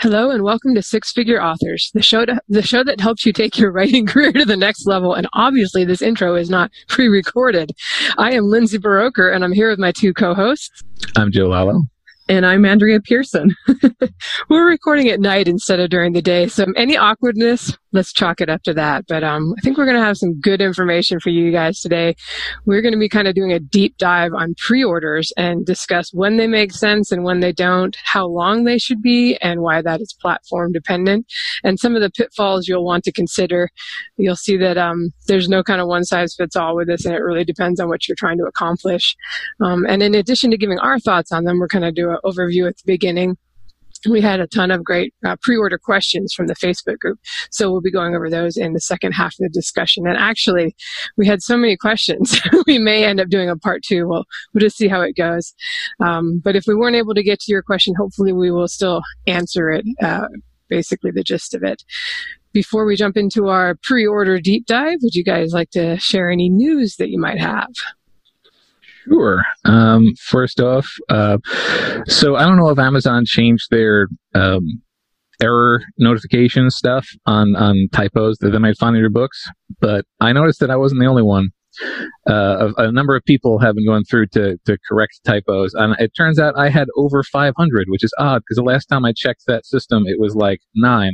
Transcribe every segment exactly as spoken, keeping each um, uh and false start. Hello and welcome to Six Figure Authors, the show to, the show that helps you take your writing career to the next level. And obviously, this intro is not pre-recorded. I am Lindsay Barroker, and I'm here with my two co-hosts. I'm Joe Lalo. And I'm Andrea Pearson. We're recording at night instead of during the day, so any awkwardness, let's chalk it up to that. But um, I think we're going to have some good information for you guys today. We're going to be kind of doing a deep dive on pre-orders and discuss when they make sense and when they don't, how long they should be, and why that is platform dependent, and some of the pitfalls you'll want to consider. You'll see that um, there's no kind of one-size-fits-all with this, and it really depends on what you're trying to accomplish. Um, and in addition to giving our thoughts on them, we're going to do a overview at the beginning. We had a ton of great uh, pre-order questions from the Facebook group, so we'll be going over those in the second half of the discussion. And actually, we had so many questions, we may end up doing a part two. We'll, we'll just see how it goes. Um, but if we weren't able to get to your question, hopefully we will still answer it, uh, basically the gist of it. Before we jump into our pre-order deep dive, would you guys like to share any news that you might have? Sure. Um, first off, uh, so I don't know if Amazon changed their um, error notification stuff on, on typos that they might find in your books, but I noticed that I wasn't the only one. Uh, a, a number of people have been going through to, to correct typos, and it turns out I had over five hundred, which is odd because the last time I checked that system, it was like nine.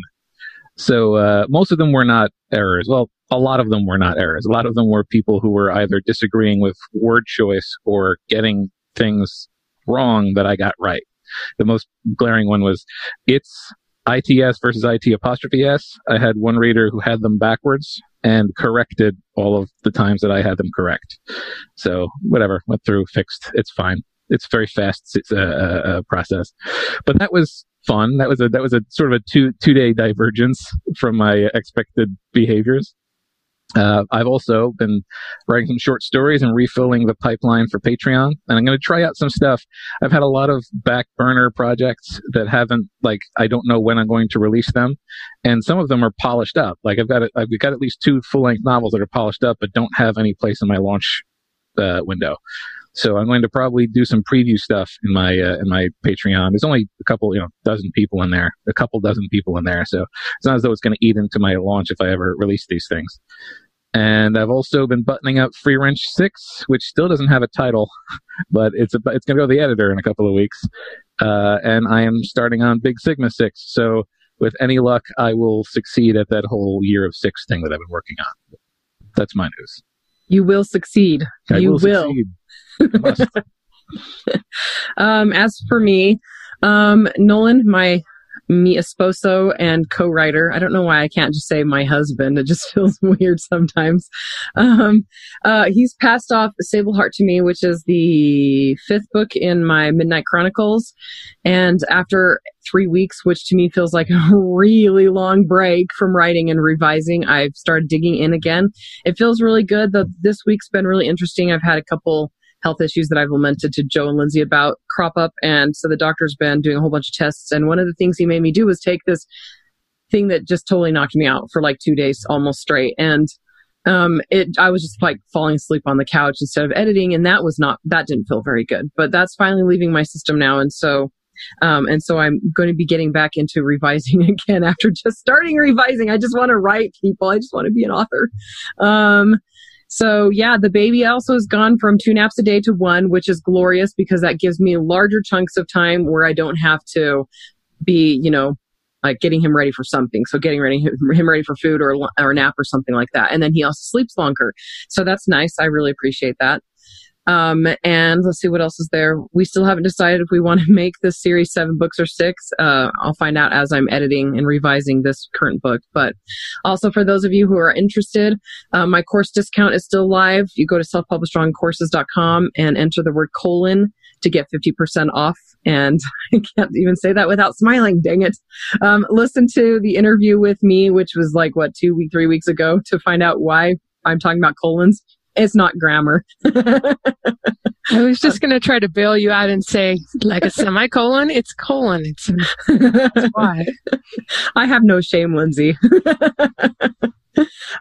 So uh, most of them were not errors. Well, a lot of them were not errors. A lot of them were people who were either disagreeing with word choice or getting things wrong that I got right. The most glaring one was it's I T S versus I T apostrophe S. I had one reader who had them backwards and corrected all of the times that I had them correct. So whatever, went through, fixed. It's fine. It's very fast it's a, a process. But that was fun. That was a that was a sort of a two two day divergence from my expected behaviors. Uh, I've also been writing some short stories and refilling the pipeline for Patreon. And I'm going to try out some stuff. I've had a lot of back burner projects that haven't, like, I don't know when I'm going to release them. And some of them are polished up. Like, I've got, a, I've got at least two full-length novels that are polished up, but don't have any place in my launch uh, window. So I'm going to probably do some preview stuff in my, uh, in my Patreon. There's only a couple, you know, dozen people in there, a couple dozen people in there. So it's not as though it's going to eat into my launch if I ever release these things. And I've also been buttoning up FreeWrench six, which still doesn't have a title, but it's a, it's going to go to the editor in a couple of weeks. Uh, and I am starting on Big Sigma six. So with any luck, I will succeed at that whole year of six thing that I've been working on. That's my news. You will succeed. I you will. will. Succeed. I must. um, as for me, um, Nolan, my... Mi esposo and co-writer. I don't know why I can't just say my husband. It just feels weird sometimes. Um, uh, he's passed off Sableheart to me, which is the fifth book in my Midnight Chronicles. And after three weeks, which to me feels like a really long break from writing and revising, I've started digging in again. It feels really good. The, this week's been really interesting. I've had a couple health issues that I've lamented to Joe and Lindsay about crop up. And so the doctor's been doing a whole bunch of tests. And one of the things he made me do was take this thing that just totally knocked me out for like two days almost straight. And um, it, I was just like falling asleep on the couch instead of editing. And that was not, that didn't feel very good, but that's finally leaving my system now. And so, um, and so I'm going to be getting back into revising again after just starting revising. I just want to write, people. I just want to be an author. Um, So yeah, the baby also has gone from two naps a day to one, which is glorious because that gives me larger chunks of time where I don't have to be, you know, like getting him ready for something. So getting ready him ready for food or or a nap or something like that. And then he also sleeps longer. So that's nice. I really appreciate that. Um, and let's see what else is there. We still haven't decided if we want to make this series seven books or six. Uh, I'll find out as I'm editing and revising this current book. But also for those of you who are interested, uh, my course discount is still live. You go to self published wrong courses dot com and enter the word colon to get fifty percent off. And I can't even say that without smiling. Dang it. Um, listen to the interview with me, which was like, what, two, week, three weeks ago to find out why I'm talking about colons. It's not grammar. I was just going to try to bail you out and say, like a semicolon, it's colon. It's, that's why. I have no shame, Lindsay.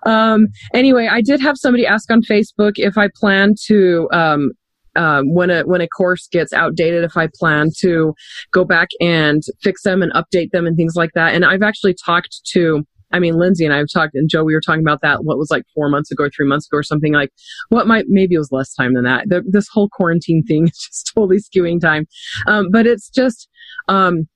um, anyway, I did have somebody ask on Facebook if I plan to um, um, when a when a course gets outdated, if I plan to go back and fix them and update them and things like that. And I've actually talked to, I mean, Lindsay and I have talked, and Joe, we were talking about that, what was like four months ago, three months ago or something like, what might, maybe it was less time than that. The, this whole quarantine thing is just totally skewing time. Um, but it's just, um,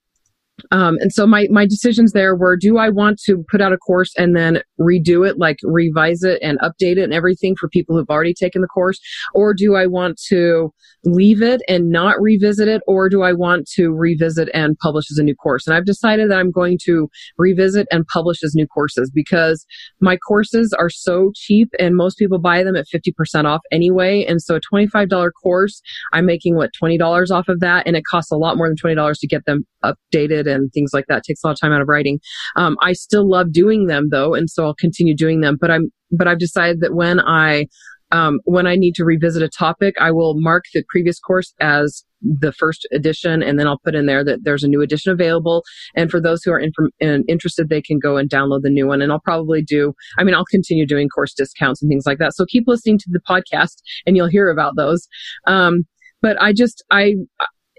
um, and so my, my decisions there were, do I want to put out a course and then redo it, like revise it and update it and everything for people who've already taken the course? Or do I want to leave it and not revisit it? Or do I want to revisit and publish as a new course? And I've decided that I'm going to revisit and publish as new courses, because my courses are so cheap and most people buy them at fifty percent off anyway. And so a twenty-five dollars course, I'm making what, twenty dollars off of that. And it costs a lot more than twenty dollars to get them updated and things like that. It takes a lot of time out of writing. Um, I still love doing them though. And so I'll continue doing them, but I'm, but I've decided that when I Um, when I need to revisit a topic, I will mark the previous course as the first edition, and then I'll put in there that there's a new edition available. And for those who are in, in, interested, they can go and download the new one. And I'll probably do, I mean, I'll continue doing course discounts and things like that. So keep listening to the podcast and you'll hear about those. Um, but I just, I,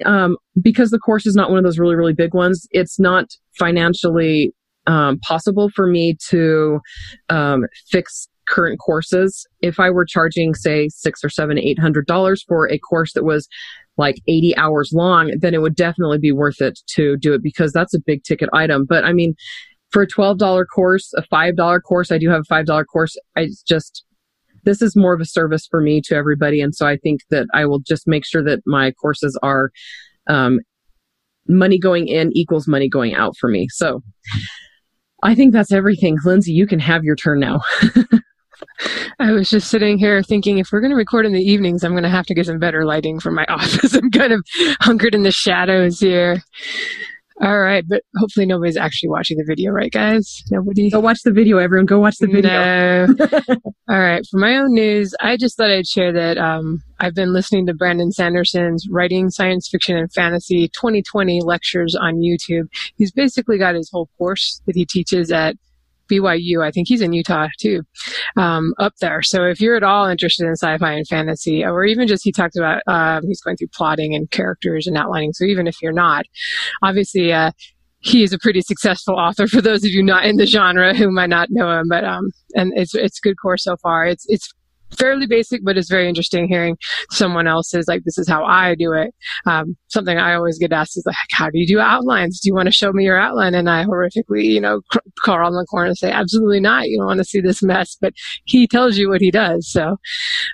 um, because the course is not one of those really, really big ones, it's not financially um, possible for me to um, fix current courses. If I were charging, say, six or seven, eight hundred dollars for a course that was like eighty hours long, then it would definitely be worth it to do it, because that's a big ticket item. But I mean, for a twelve dollar course, a five dollar course, I do have a five dollar course. I just, this is more of a service for me to everybody. And so I think that I will just make sure that my courses are um, money going in equals money going out for me. So I think that's everything. Lindsay, you can have your turn now. I was just sitting here thinking, if we're going to record in the evenings, I'm going to have to get some better lighting for my office. I'm kind of hunkered in the shadows here. All right. But hopefully nobody's actually watching the video, right, guys? Nobody? Go watch the video, everyone. Go watch the video. No. All right. For my own news, I just thought I'd share that um, I've been listening to Brandon Sanderson's Writing Science Fiction and Fantasy twenty twenty lectures on YouTube. He's basically got his whole course that he teaches at B Y U, I think he's in Utah too, um, up there. So if you're at all interested in sci-fi and fantasy, or even just, he talked about, uh, he's going through plotting and characters and outlining. So even if you're not, obviously, uh, he is a pretty successful author for those of you not in the genre who might not know him, but, um, and it's, it's a good course so far. It's, it's fairly basic, but it's very interesting hearing someone else's, like, this is how I do it. Um, something I always get asked is, like, how do you do outlines? Do you want to show me your outline? And I horrifically, you know, cr- crawl on the corner and say, absolutely not. You don't want to see this mess. But he tells you what he does. So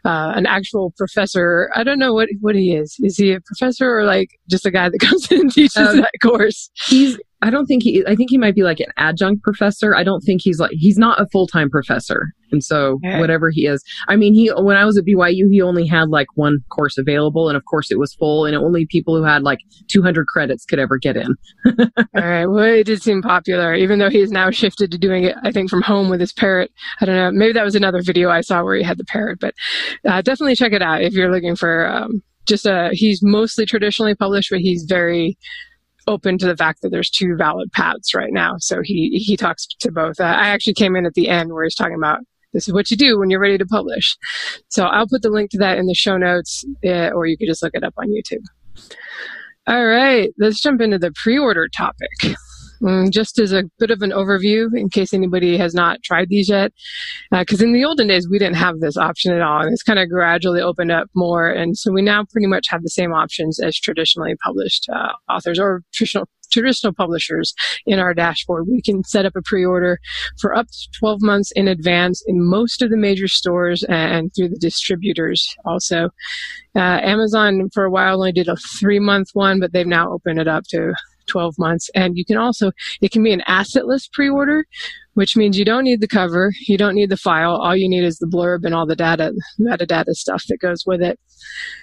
uh, an actual professor, I don't know what, what he is. Is he a professor or like just a guy that comes in and teaches um, that course? He's, I don't think he, I think he might be like an adjunct professor. I don't think he's like, he's not a full-time professor. And so okay. Whatever he is, I mean, he, when I was at B Y U, he only had like one course available. And of course it was full, and only people who had like two hundred credits could ever get in. All right. Well, it did seem popular, even though he's now shifted to doing it, I think, from home with his parrot. I don't know. Maybe that was another video I saw where he had the parrot, but uh, definitely check it out if you're looking for um, just a, he's mostly traditionally published, but he's very open to the fact that there's two valid paths right now. So he, he talks to both. Uh, I actually came in at the end where he's talking about, this is what you do when you're ready to publish. So I'll put the link to that in the show notes, uh, or you could just look it up on YouTube. All right, let's jump into the pre-order topic. Just as a bit of an overview, in case anybody has not tried these yet, because uh, in the olden days, we didn't have this option at all, and it's kind of gradually opened up more, and so we now pretty much have the same options as traditionally published uh, authors or traditional traditional publishers in our dashboard. We can set up a pre-order for up to twelve months in advance in most of the major stores and through the distributors also. Uh, Amazon for a while only did a three-month one, but they've now opened it up to twelve months. And you can also, it can be an assetless pre-order, which means you don't need the cover, you don't need the file, all you need is the blurb and all the data, metadata stuff that goes with it.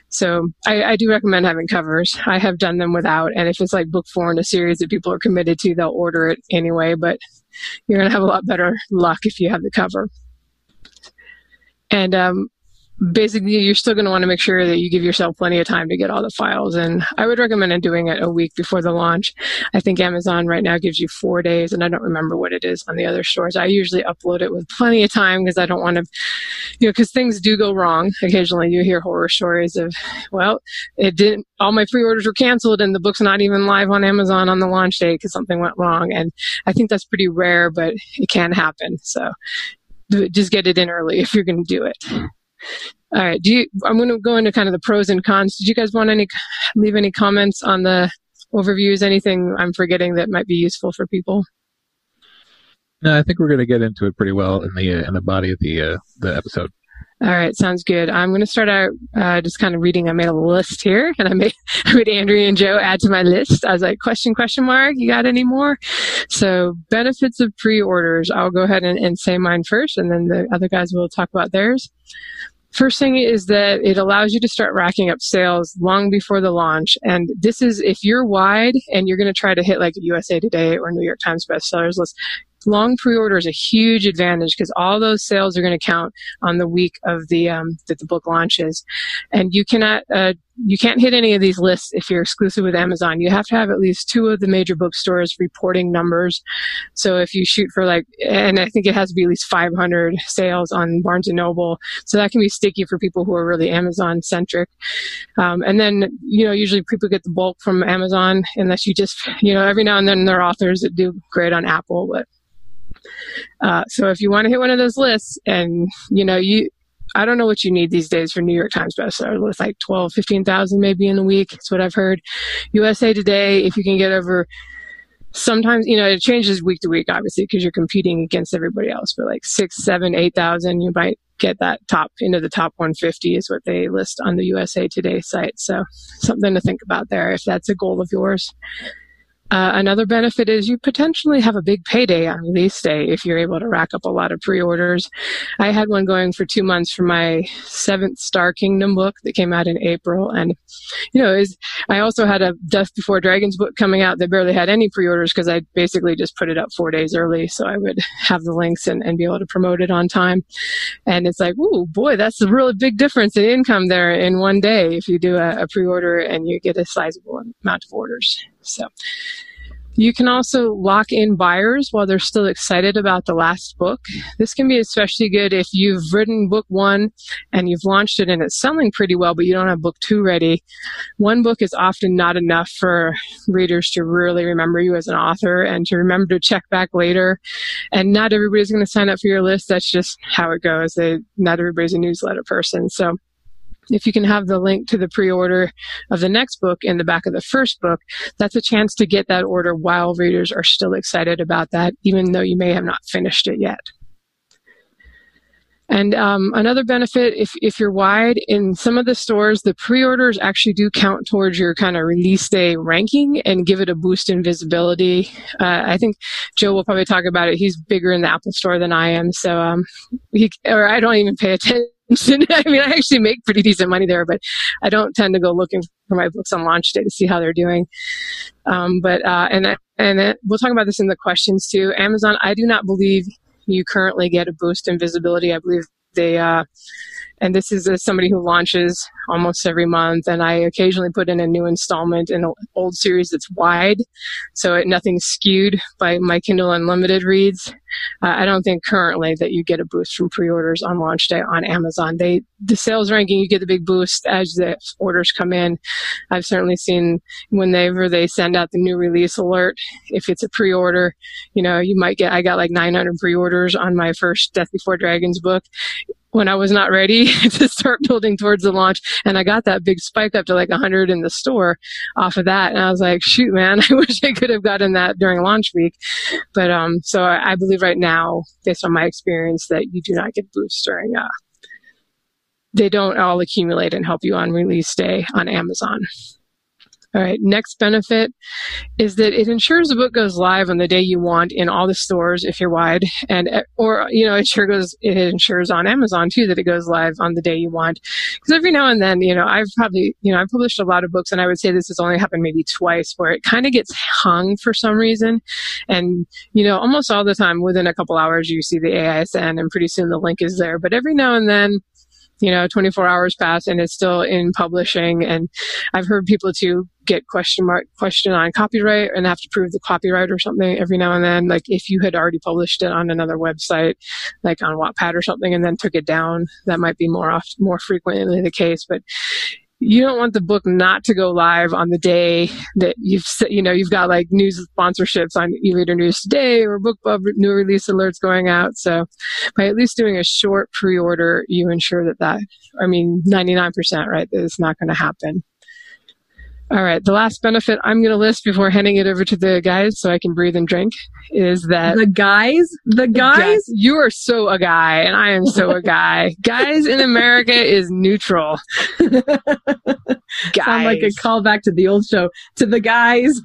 So I, I do recommend having covers. I have done them without, and if it's like book four in a series that people are committed to, they'll order it anyway, but you're going to have a lot better luck if you have the cover. And um, basically you're still going to want to make sure that you give yourself plenty of time to get all the files. And I would recommend doing it a week before the launch. I think Amazon right now gives you four days, and I don't remember what it is on the other stores. I usually upload it with plenty of time because I don't want to, you know, because things do go wrong. Occasionally you hear horror stories of, well, it didn't, all my pre-orders were canceled and the book's not even live on Amazon on the launch date because something went wrong. And I think that's pretty rare, but it can happen. So just get it in early if you're going to do it. All right. Do you, I'm going to go into kind of the pros and cons. Did you guys want any, leave any comments on the overviews? Anything I'm forgetting that might be useful for people? No, I think we're going to get into it pretty well in the uh, in the body of the uh, the episode. All right, sounds good. I'm going to start out uh, just kind of reading. I made a list here, and I made, I made Andrea and Joe add to my list. I was like, question, question mark, you got any more? So benefits of pre-orders. I'll go ahead and, and say mine first, and then the other guys will talk about theirs. First thing is that it allows you to start racking up sales long before the launch. And this is if you're wide and you're going to try to hit like U S A Today or New York Times bestsellers list, long pre-order is a huge advantage because all those sales are going to count on the week of the um, that the book launches, and you cannot uh, you can't hit any of these lists if you're exclusive with Amazon. You have to have at least two of the major bookstores reporting numbers. So if you shoot for like, and I think it has to be at least five hundred sales on Barnes and Noble, so that can be sticky for people who are really Amazon centric. Um, and then you know usually people get the bulk from Amazon unless you just you know every now and then there are authors that do great on Apple, but Uh, so if you want to hit one of those lists and, you know, you, I don't know what you need these days for New York Times bestseller lists, like twelve, fifteen thousand maybe in a week. That's what I've heard. U S A Today, if you can get over, sometimes, you know, it changes week to week, obviously, because you're competing against everybody else, but like six, seven, eight thousand, you might get that top into the top one fifty is what they list on the U S A Today site. So something to think about there if that's a goal of yours. Uh, another benefit is you potentially have a big payday on release day if you're able to rack up a lot of pre-orders. I had one going for two months for my seventh Star Kingdom book that came out in April. And, you know, is I also had a Death Before Dragons book coming out that barely had any pre-orders because I basically just put it up four days early. So I would have the links and, and be able to promote it on time. And it's like, ooh, boy, that's a really big difference in income there in one day if you do a, a pre-order and you get a sizable amount of orders. So you can also lock in buyers while they're still excited about the last book. This can be especially good if you've written book one and you've launched it and it's selling pretty well, but you don't have book two ready. One book is often not enough for readers to really remember you as an author and to remember to check back later. And not everybody's going to sign up for your list. That's just how it goes. They, not everybody's a newsletter person. So if you can have the link to the pre-order of the next book in the back of the first book, that's a chance to get that order while readers are still excited about that, even though you may have not finished it yet. And um, another benefit, if, if you're wide, in some of the stores, the pre-orders actually do count towards your kind of release day ranking and give it a boost in visibility. Uh, I think Joe will probably talk about it. He's bigger in the Apple store than I am, so um, he, or I don't even pay attention. I mean, I actually make pretty decent money there, but I don't tend to go looking for my books on launch day to see how they're doing. Um, but uh, and I, and it, we'll talk about this in the questions too. Amazon, I do not believe you currently get a boost in visibility. I believe they, uh, and this is uh, somebody who launches almost every month, and I occasionally put in a new installment in an old series that's wide, so it, nothing's skewed by my Kindle Unlimited reads. Uh, I don't think currently that you get a boost from pre-orders on launch day on Amazon. They, the sales ranking, you get the big boost as the orders come in. I've certainly seen whenever they send out the new release alert, if it's a pre-order, you know, you might get, I got like nine hundred pre-orders on my first Death Before Dragons book when I was not ready to start building towards the launch. And I got that big spike up to like one hundred in the store off of that. And I was like, shoot, man, I wish I could have gotten that during launch week. But um, so I, I believe right now, based on my experience, that you do not get boosts during, uh, they don't all accumulate and help you on release day on Amazon. All right, next benefit is that it ensures the book goes live on the day you want in all the stores if you're wide, and or you know it sure goes. It ensures on Amazon too that it goes live on the day you want, because every now and then you know I've probably you know I've published a lot of books, and I would say this has only happened maybe twice where it kind of gets hung for some reason, and you know almost all the time within a couple hours you see the A I S N and pretty soon the link is there, but every now and then you know, twenty-four hours pass and it's still in publishing. And I've heard people too get question mark question on copyright and have to prove the copyright or something every now and then. Like if you had already published it on another website, like on Wattpad or something, and then took it down, that might be more often, more frequently the case. But you don't want the book not to go live on the day that you've, you know, you've got like news sponsorships on e-reader news today or BookBub new release alerts going out. So by at least doing a short pre-order, you ensure that that, I mean, ninety-nine percent, right, that it's not going to happen. All right. The last benefit I'm going to list before handing it over to the guys so I can breathe and drink is that... The guys? The guys? You are so a guy, and I am so a guy. Guys in America is neutral. Guys. Sound like a callback to the old show. To the guys.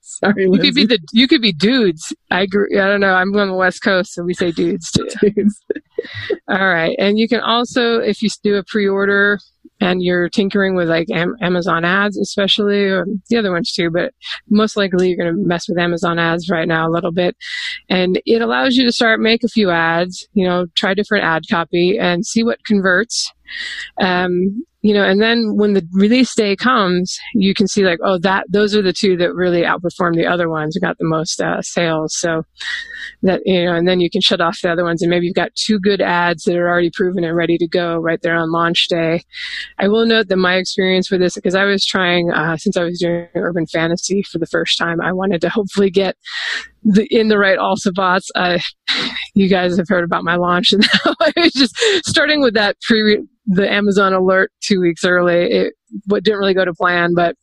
Sorry, Lindsay. You could be the, you could be dudes. I agree. I don't know. I'm on the West Coast, so we say dudes, too. Dudes. All right. And you can also, if you do a pre-order... and you're tinkering with like Am- Amazon ads, especially, or the other ones too, but most likely you're going to mess with Amazon ads right now a little bit. And it allows you to start, make a few ads, you know, try different ad copy and see what converts. Um, you know, and then when the release day comes, you can see like, oh, that those are the two that really outperformed the other ones and got the most uh, sales. So that, you know, and then you can shut off the other ones, and maybe you've got two good ads that are already proven and ready to go right there on launch day. I will note that my experience with this, because I was trying, uh, since I was doing urban fantasy for the first time, I wanted to hopefully get the, in the right also bots. Uh, you guys have heard about my launch, and I was just starting with that pre the Amazon alert two weeks early. It didn't really go to plan, but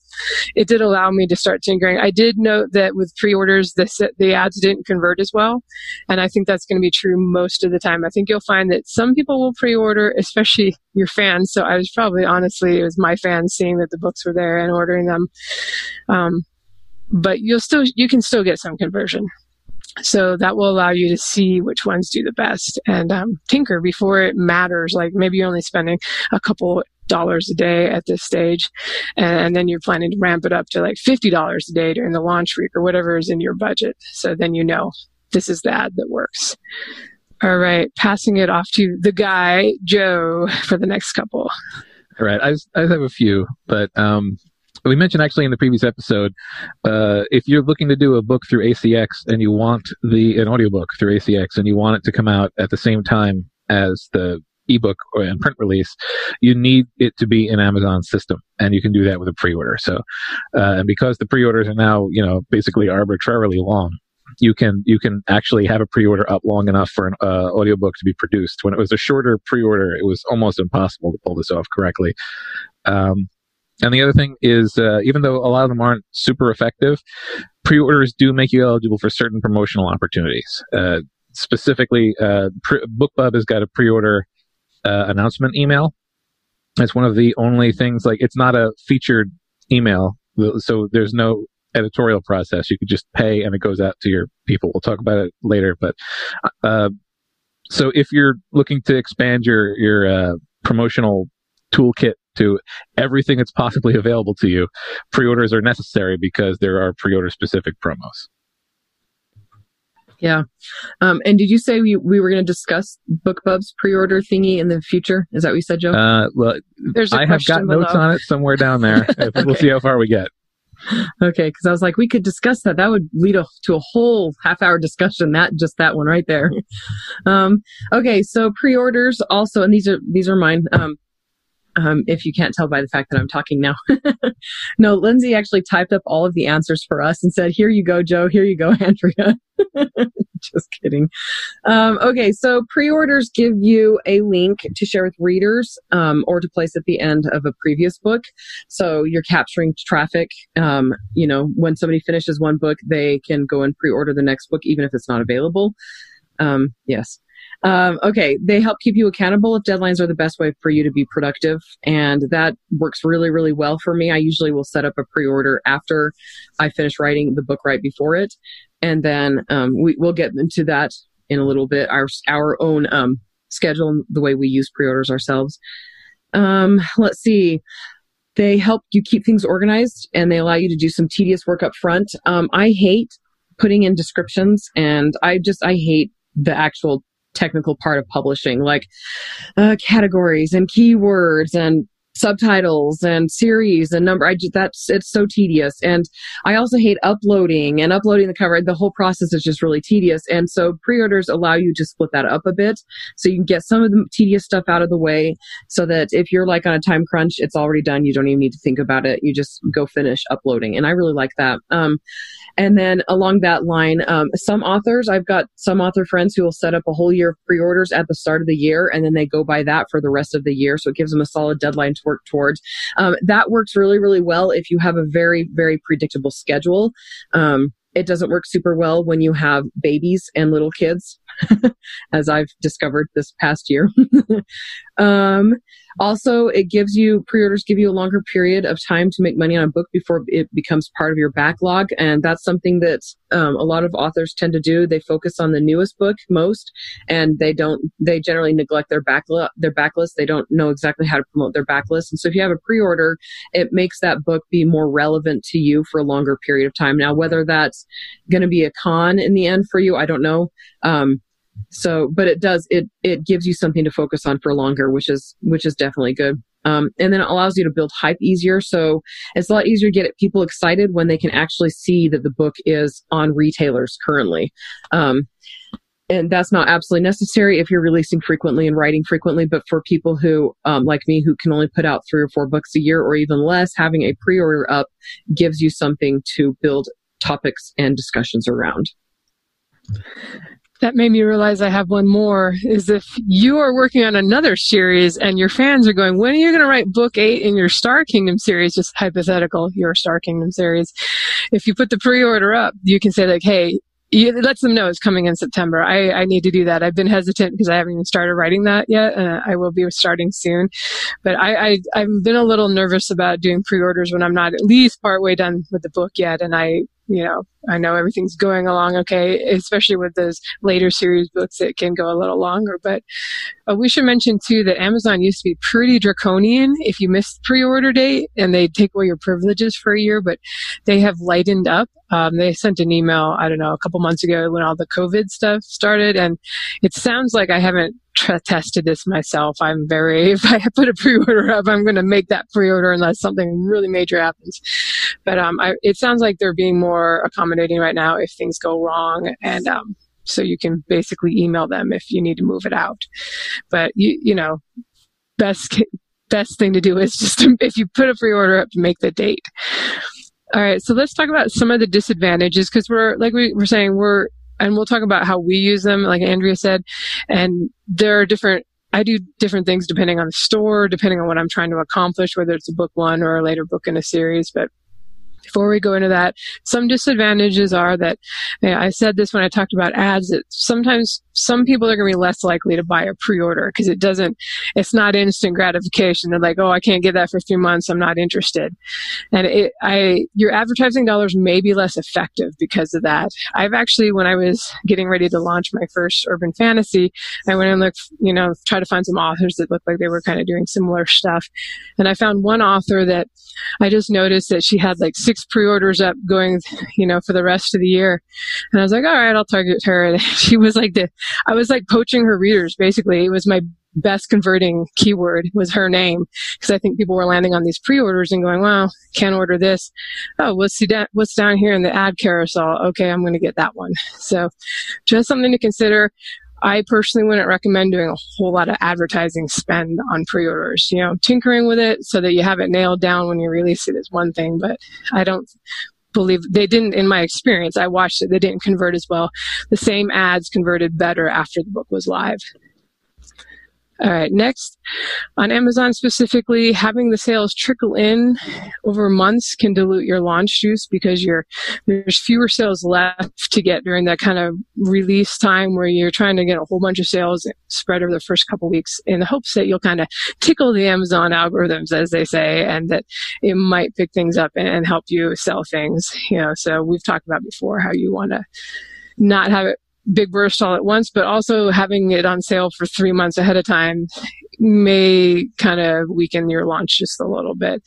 it did allow me to start tinkering. I did note that with pre-orders, the, the ads didn't convert as well, and I think that's going to be true most of the time. I think you'll find that some people will pre-order, especially your fans. So I was probably, honestly, it was my fans seeing that the books were there and ordering them. Um, but you'll still, you can still get some conversion. So that will allow you to see which ones do the best and um, tinker before it matters. Like maybe you're only spending a couple dollars a day at this stage, and then you're planning to ramp it up to like fifty dollars a day during the launch week or whatever is in your budget. So then you know this is the ad that works. All right, passing it off to the guy, Joe, for the next couple. All right, I, I have a few, but... Um... We mentioned actually in the previous episode, uh, if you're looking to do a book through A C X and you want the an audiobook through A C X and you want it to come out at the same time as the ebook or and print release, you need it to be in Amazon's system, and you can do that with a pre-order. So, uh, and because the pre-orders are now, you know, basically arbitrarily long, you can you can actually have a pre-order up long enough for an uh, audiobook to be produced. When it was a shorter pre-order, it was almost impossible to pull this off correctly. Um, And the other thing is, uh, even though a lot of them aren't super effective, pre-orders do make you eligible for certain promotional opportunities. Uh, specifically, uh, pre- BookBub has got a pre-order uh, announcement email. It's one of the only things, like, it's not a featured email, so there's no editorial process. You could just pay and it goes out to your people. We'll talk about it later. But uh, so if you're looking to expand your, your uh, promotional toolkit to everything that's possibly available to you, pre-orders are necessary because there are pre-order specific promos. Yeah. Um, and did you say we, we were going to discuss BookBub's pre-order thingy in the future? Is that what you said, Joe? Uh, well, There's I have got below. notes on it somewhere down there. Okay. We'll see how far we get. Okay, because I was like, we could discuss that. That would lead a, to a whole half-hour discussion. That just that one right there. um, okay, so pre-orders also, and these are these are mine. Um, Um, if you can't tell by the fact that I'm talking now. No, Lindsay actually typed up all of the answers for us and said, here you go, Joe. Here you go, Andrea. Just kidding. Um, okay, so pre-orders give you a link to share with readers um, or to place at the end of a previous book. So you're capturing traffic. Um, you know, when somebody finishes one book, they can go and pre-order the next book, even if it's not available. Um, yes. Um, okay, they help keep you accountable if deadlines are the best way for you to be productive, and that works really, really well for me. I usually will set up a pre-order after I finish writing the book right before it, and then um, we, we'll get into that in a little bit, our our own um, schedule and the way we use pre-orders ourselves. Um, let's see. They help you keep things organized, and they allow you to do some tedious work up front. Um, I hate putting in descriptions, and I just, I hate the actual technical part of publishing, like uh, categories and keywords and subtitles and series and number. I just, that's, it's so tedious. And I also hate uploading and uploading the cover. The whole process is just really tedious. And so pre-orders allow you to split that up a bit so you can get some of the tedious stuff out of the way so that if you're like on a time crunch, it's already done. You don't even need to think about it. You just go finish uploading. And I really like that. Um, and then along that line, um, some authors, I've got some author friends who will set up a whole year of pre-orders at the start of the year, and then they go by that for the rest of the year. So it gives them a solid deadline to work towards. Um, that works really, really well if you have a very, very predictable schedule. Um, it doesn't work super well when you have babies and little kids, as I've discovered this past year. um, also, it gives you, pre-orders give you a longer period of time to make money on a book before it becomes part of your backlog. And that's something that um, a lot of authors tend to do. They focus on the newest book most, and they don't, they generally neglect their backlog, their backlist. They don't know exactly how to promote their backlist. And so if you have a pre-order, it makes that book be more relevant to you for a longer period of time. Now, whether that's going to be a con in the end for you, I don't know. Um, So, but it does, it, it gives you something to focus on for longer, which is, which is definitely good. Um, and then it allows you to build hype easier. So it's a lot easier to get people excited when they can actually see that the book is on retailers currently. Um, and that's not absolutely necessary if you're releasing frequently and writing frequently, but for people who, um, like me, who can only put out three or four books a year or even less, having a pre-order up gives you something to build topics and discussions around. That made me realize I have one more, is if you are working on another series and your fans are going, when are you going to write book eight in your Star Kingdom series? Just hypothetical, your Star Kingdom series. If you put the pre-order up, you can say like, hey, it lets them know it's coming in September. I, I need to do that. I've been hesitant because I haven't even started writing that yet. Uh, I will be starting soon. But I, I, I've been a little nervous about doing pre-orders when I'm not at least partway done with the book yet. And I, you know, I know everything's going along okay, especially with those later series books. It can go a little longer. But uh, we should mention, too, that Amazon used to be pretty draconian if you missed the pre-order date, and they'd take away your privileges for a year. But they have lightened up. Um, they sent an email, I don't know, a couple months ago when all the COVID stuff started. And it sounds like I haven't tra- tested this myself. I'm very, if I put a pre-order up, I'm going to make that pre-order unless something really major happens. But um, I, it sounds like they're being more accommodating right now if things go wrong. And um, so you can basically email them if you need to move it out. But, you, you know, best, best thing to do is just to, if you put a pre-order up, to make the date. All right, so let's talk about some of the disadvantages, because we're, like we were saying, we're, and we'll talk about how we use them, like Andrea said, and there are different, I do different things depending on the store, depending on what I'm trying to accomplish, whether it's a book one or a later book in a series. But before we go into that, some disadvantages are that, you know, I said this when I talked about ads, that sometimes some people are going to be less likely to buy a pre-order because it doesn't, it's not instant gratification. They're like, oh, I can't get that for three months. I'm not interested. And it, I, your advertising dollars may be less effective because of that. I've actually, when I was getting ready to launch my first urban fantasy, I went and looked, you know, try to find some authors that looked like they were kind of doing similar stuff. And I found one author that I just noticed that she had like six pre-orders up going, you know, for the rest of the year. And I was like, all right, I'll target her. And she was like the, I was like poaching her readers, basically. It was my best converting keyword was her name, because I think people were landing on these pre-orders and going, wow, can't order this. Oh, what's, da- what's down here in the ad carousel? Okay, I'm going to get that one. So just something to consider. I personally wouldn't recommend doing a whole lot of advertising spend on pre-orders. You know, tinkering with it so that you have it nailed down when you release it is one thing, but I don't believe they didn't, in my experience, I watched it, they didn't convert as well. The same ads converted better after the book was live. All right, next, on Amazon specifically, having the sales trickle in over months can dilute your launch juice because you're, there's fewer sales left to get during that kind of release time where you're trying to get a whole bunch of sales spread over the first couple weeks in the hopes that you'll kind of tickle the Amazon algorithms, as they say, and that it might pick things up and help you sell things. You know, so we've talked about before how you want to not have it big burst all at once, but also having it on sale for three months ahead of time may kind of weaken your launch just a little bit,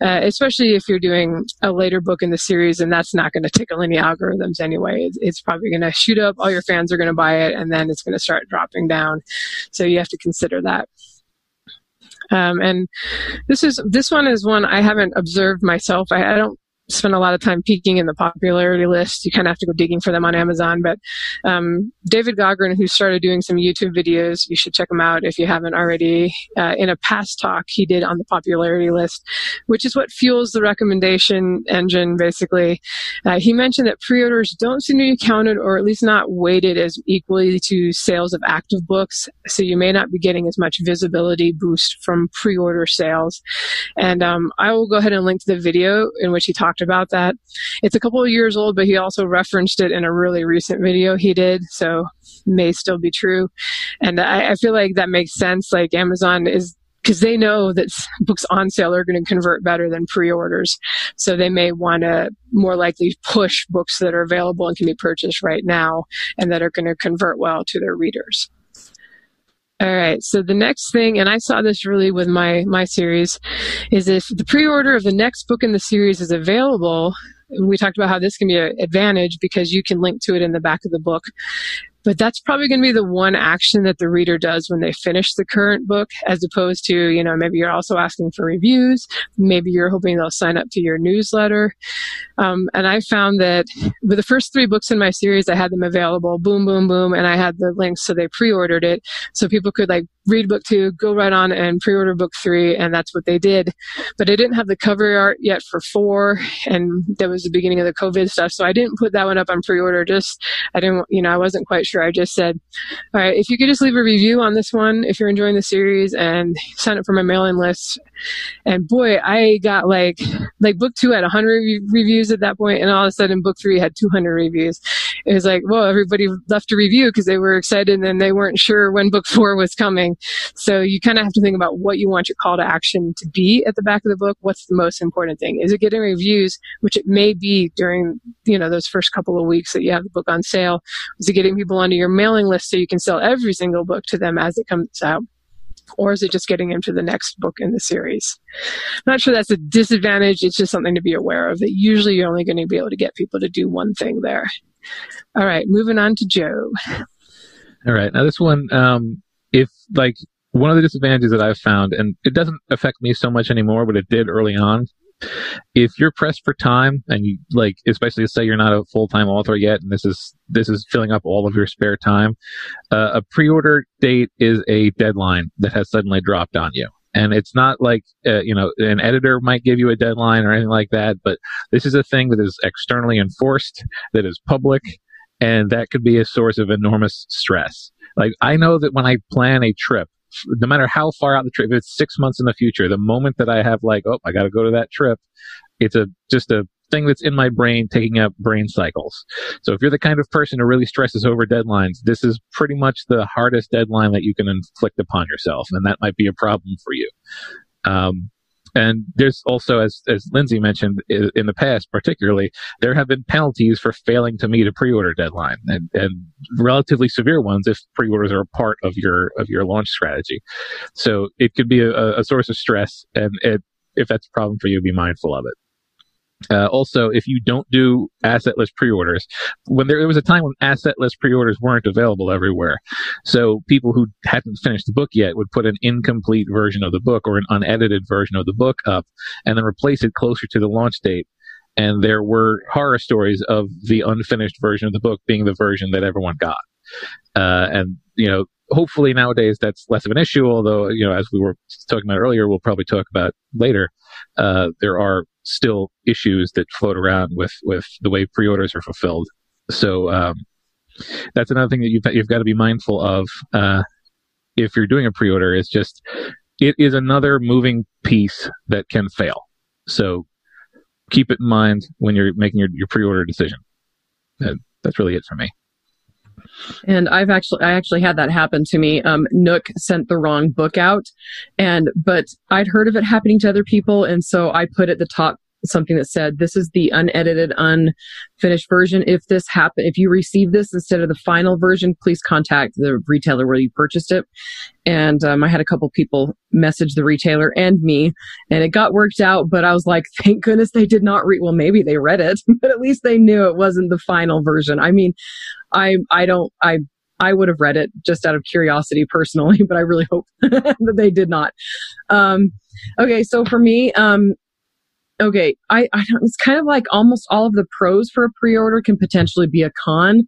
uh, especially if you're doing a later book in the series, and that's not going to tickle any algorithms anyway. It's, it's probably going to shoot up, all your fans are going to buy it, and then it's going to start dropping down. So you have to consider that. Um, and this is this one is one I haven't observed myself. I, I don't spend a lot of time peeking in the popularity list. You kind of have to go digging for them on Amazon. But um, David Goggin, who started doing some YouTube videos, you should check him out if you haven't already. Uh, in a past talk he did on the popularity list, which is what fuels the recommendation engine, basically. Uh, he mentioned that pre-orders don't seem to be counted, or at least not weighted as equally to sales of active books. So you may not be getting as much visibility boost from pre-order sales. And um, I will go ahead and link to the video in which he talked about that. It's a couple of years old, but he also referenced it in a really recent video he did, so may still be true. And I, I feel like that makes sense. Like Amazon is, because they know that books on sale are going to convert better than pre-orders, so they may want to more likely push books that are available and can be purchased right now and that are going to convert well to their readers. All right, so the next thing, and I saw this really with my, my series, is if the pre-order of the next book in the series is available, we talked about how this can be an advantage because you can link to it in the back of the book. But that's probably going to be the one action that the reader does when they finish the current book, as opposed to, you know, maybe you're also asking for reviews. Maybe you're hoping they'll sign up to your newsletter. Um, and I found that with the first three books in my series, I had them available, boom, boom, boom, and I had the links, so they pre-ordered it. So people could, like, read book two, go right on and pre-order book three, and that's what they did. But I didn't have the cover art yet for four, and that was the beginning of the COVID stuff, so I didn't put that one up on pre-order. Just, I didn't, you know, I wasn't quite sure. I just said, all right, if you could just leave a review on this one if you're enjoying the series and sign up for my mailing list. And boy, I got like, like book two had one hundred reviews at that point, and all of a sudden book three had two hundred reviews. It was like, well, everybody left a review because they were excited and they weren't sure when book four was coming. So you kind of have to think about what you want your call to action to be at the back of the book. What's the most important thing? Is it getting reviews, which it may be during, you know, those first couple of weeks that you have the book on sale? Is it getting people onto your mailing list so you can sell every single book to them as it comes out? Or is it just getting into the next book in the series? I'm not sure that's a disadvantage. It's just something to be aware of, that usually you're only going to be able to get people to do one thing there. All right, moving on to Joe. All right, now this one, um, if like one of the disadvantages that I've found, and it doesn't affect me so much anymore, but it did early on, if you're pressed for time and you like, especially say you're not a full-time author yet, and this is this is filling up all of your spare time, uh, a pre-order date is a deadline that has suddenly dropped on you. And it's not like, uh, you know, an editor might give you a deadline or anything like that, but this is a thing that is externally enforced, that is public, and that could be a source of enormous stress. Like, I know that when I plan a trip, no matter how far out the trip, if it's six months in the future, the moment that I have like, oh, I got to go to that trip, it's a just a thing that's in my brain taking up brain cycles. So if you're the kind of person who really stresses over deadlines, this is pretty much the hardest deadline that you can inflict upon yourself, and that might be a problem for you. Um, and there's also, as, as Lindsay mentioned, in, in the past particularly, there have been penalties for failing to meet a pre-order deadline, and, and relatively severe ones if pre-orders are a part of your of your launch strategy. So it could be a, a source of stress, and it, if that's a problem for you, be mindful of it. Uh, also, if you don't do asset-less pre-orders, when there, there was a time when asset-less pre-orders weren't available everywhere. So people who hadn't finished the book yet would put an incomplete version of the book or an unedited version of the book up and then replace it closer to the launch date. And there were horror stories of the unfinished version of the book being the version that everyone got. Uh, and, you know, hopefully nowadays that's less of an issue, although, you know, as we were talking about earlier, we'll probably talk about later, uh, there are still issues that float around with, with the way pre-orders are fulfilled. So um, that's another thing that you've, you've got to be mindful of uh, if you're doing a pre-order. It's just, it is another moving piece that can fail. So keep it in mind when you're making your, your pre-order decision. And that's really it for me. And I've actually, I actually had that happen to me. Um, Nook sent the wrong book out, and but I'd heard of it happening to other people, and so I put it the top something that said, this is the unedited, unfinished version. If this happen, if you receive this instead of the final version, please contact the retailer where you purchased it. And um, I had a couple people message the retailer and me, and it got worked out. But I was like, thank goodness they did not read. Well, maybe they read it, but at least they knew it wasn't the final version. I mean, I I don't I. I would have read it just out of curiosity personally, but I really hope that they did not. Um, okay, so for me, um, okay, I, I don't, it's kind of like almost all of the pros for a pre-order can potentially be a con,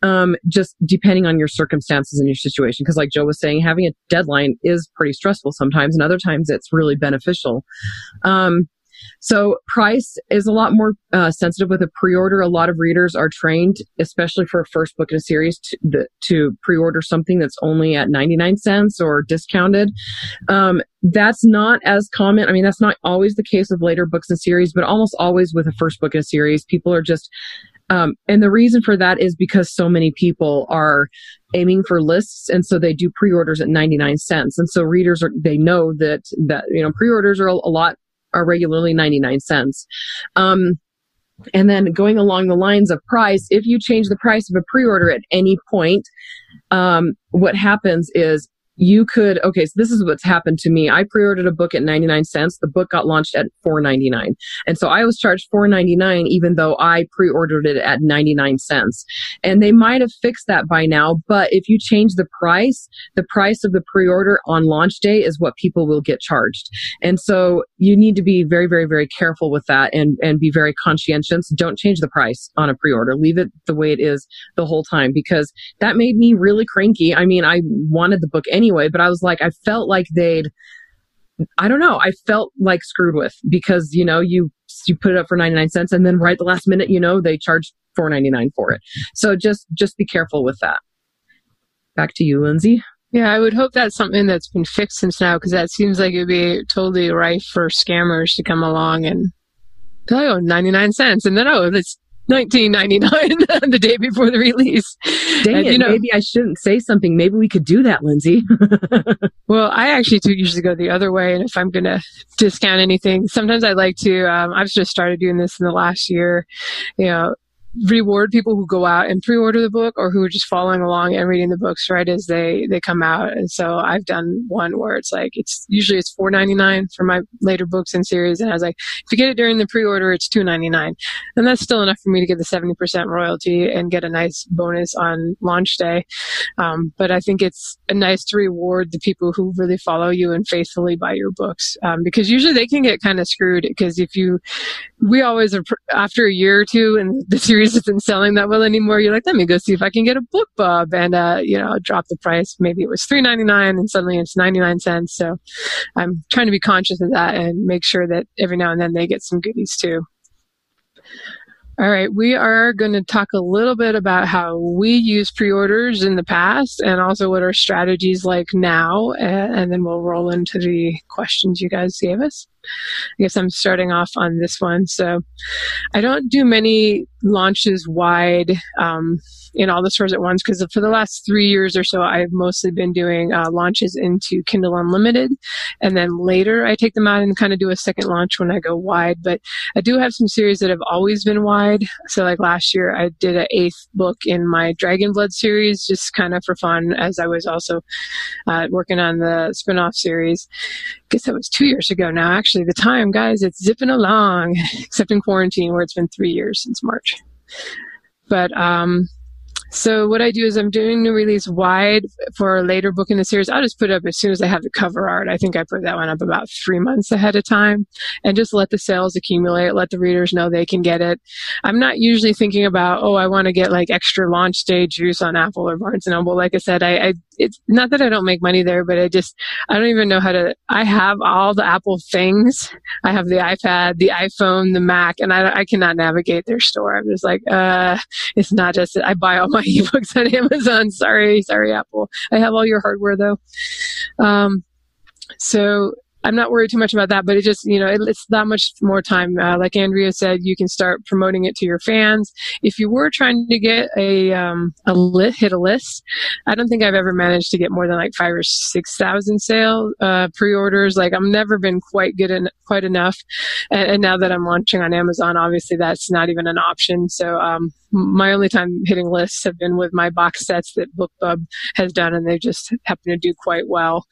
um, just depending on your circumstances and your situation. Because like Joe was saying, having a deadline is pretty stressful sometimes, and other times it's really beneficial. Um, So price is a lot more uh, sensitive with a pre-order. A lot of readers are trained, especially for a first book in a series, to, the, to pre-order something that's only at ninety-nine cents or discounted. Um, that's not as common. I mean, that's not always the case with later books in series, but almost always with a first book in a series, people are just... Um, and the reason for that is because so many people are aiming for lists, and so they do pre-orders at ninety-nine cents. And so readers, are they know that, that you know pre-orders are a, a lot... are regularly ninety-nine cents. Um, and then going along the lines of price, if you change the price of a pre-order at any point, um, what happens is you could, okay, so this is what's happened to me. I pre-ordered a book at ninety-nine cents. The book got launched at four ninety-nine. And so I was charged four ninety-nine even though I pre-ordered it at ninety-nine cents. And they might have fixed that by now, but if you change the price, the price of the pre-order on launch day is what people will get charged. And so you need to be very, very, very careful with that and, and be very conscientious. Don't change the price on a pre-order. Leave it the way it is the whole time, because that made me really cranky. I mean, I wanted the book anyway. Anyway, but I was like, I felt like they'd, I don't know, I felt like screwed with, because, you know, you you put it up for ninety-nine cents and then right at the last minute, you know, they charge four ninety-nine for it. So just just be careful with that. Back to you, Lindsay. Yeah, I would hope that's something that's been fixed since now, because that seems like it'd be totally rife for scammers to come along and be like, oh, ninety-nine cents. And then, oh, it's nineteen ninety-nine the day before the release. Dang and, it, you know, maybe I shouldn't say something. Maybe we could do that, Lindsay. Well, I actually do usually go the other way. And if I'm going to discount anything, sometimes I like to, um, I've just started doing this in the last year, you know, reward people who go out and pre-order the book or who are just following along and reading the books right as they, they come out. And so I've done one where it's like, it's usually it's four ninety-nine for my later books in series. And I was like, if you get it during the pre-order, it's two ninety-nine. And that's still enough for me to get the seventy percent royalty and get a nice bonus on launch day. Um, but I think it's nice to reward the people who really follow you and faithfully buy your books. Um, because usually they can get kind of screwed, because if you, we always, are, after a year or two and the series isn't selling that well anymore, you're like, let me go see if I can get a BookBub, and uh, you know, drop the price. Maybe it was three ninety-nine and suddenly it's ninety-nine cents. So I'm trying to be conscious of that and make sure that every now and then they get some goodies too. All right, we are going to talk a little bit about how we use pre-orders in the past and also what our strategies like now, and, and then we'll roll into the questions you guys gave us. I guess I'm starting off on this one. So I don't do many launches wide um, in all the stores at once, because for the last three years or so, I've mostly been doing uh, launches into Kindle Unlimited. And then later I take them out and kind of do a second launch when I go wide. But I do have some series that have always been wide. So like last year, I did an eighth book in my Dragonblood series, just kind of for fun, as I was also uh, working on the spinoff series. I guess that was two years ago now. Actually, the time, guys, it's zipping along, except in quarantine where it's been three years since March. But, um... so what I do is I'm doing the release wide for a later book in the series. I'll just put it up as soon as I have the cover art. I think I put that one up about three months ahead of time, and just let the sales accumulate, let the readers know they can get it. I'm not usually thinking about, oh, I want to get like extra launch day juice on Apple or Barnes and Noble. Like I said, I, I it's not that I don't make money there, but I just, I don't even know how to, I have all the Apple things. I have the iPad, the iPhone, the Mac, and I, I cannot navigate their store. I'm just like, uh, it's not just, I buy all my ebooks on Amazon. Sorry, sorry, Apple. I have all your hardware though. Um, so I'm not worried too much about that, but it just, you know, it, it's that much more time. Uh, like Andrea said, you can start promoting it to your fans. If you were trying to get a, um, a lit, hit a list, I don't think I've ever managed to get more than like five or six thousand sales, uh, pre-orders. Like I've never been quite good and quite enough. And, and now that I'm launching on Amazon, obviously that's not even an option. So, um, my only time hitting lists have been with my box sets that BookBub has done, and they just happen to do quite well.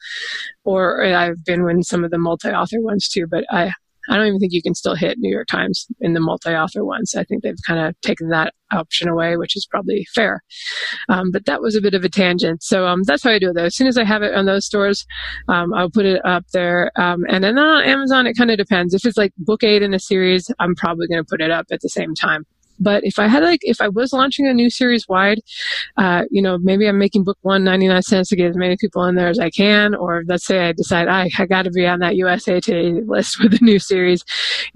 Or I've been with some of the multi-author ones too, but I, I don't even think you can still hit New York Times in the multi-author ones. I think they've kind of taken that option away, which is probably fair. Um, but that was a bit of a tangent. So um, that's how I do it, though. As soon as I have it on those stores, um, I'll put it up there. Um, and then on Amazon, it kind of depends. If it's like book eight in a series, I'm probably going to put it up at the same time. But if I had like, if I was launching a new series wide, uh, you know, maybe I'm making book one ninety-nine cents to get as many people in there as I can. Or let's say I decide I, I got to be on that U S A Today list with a new series,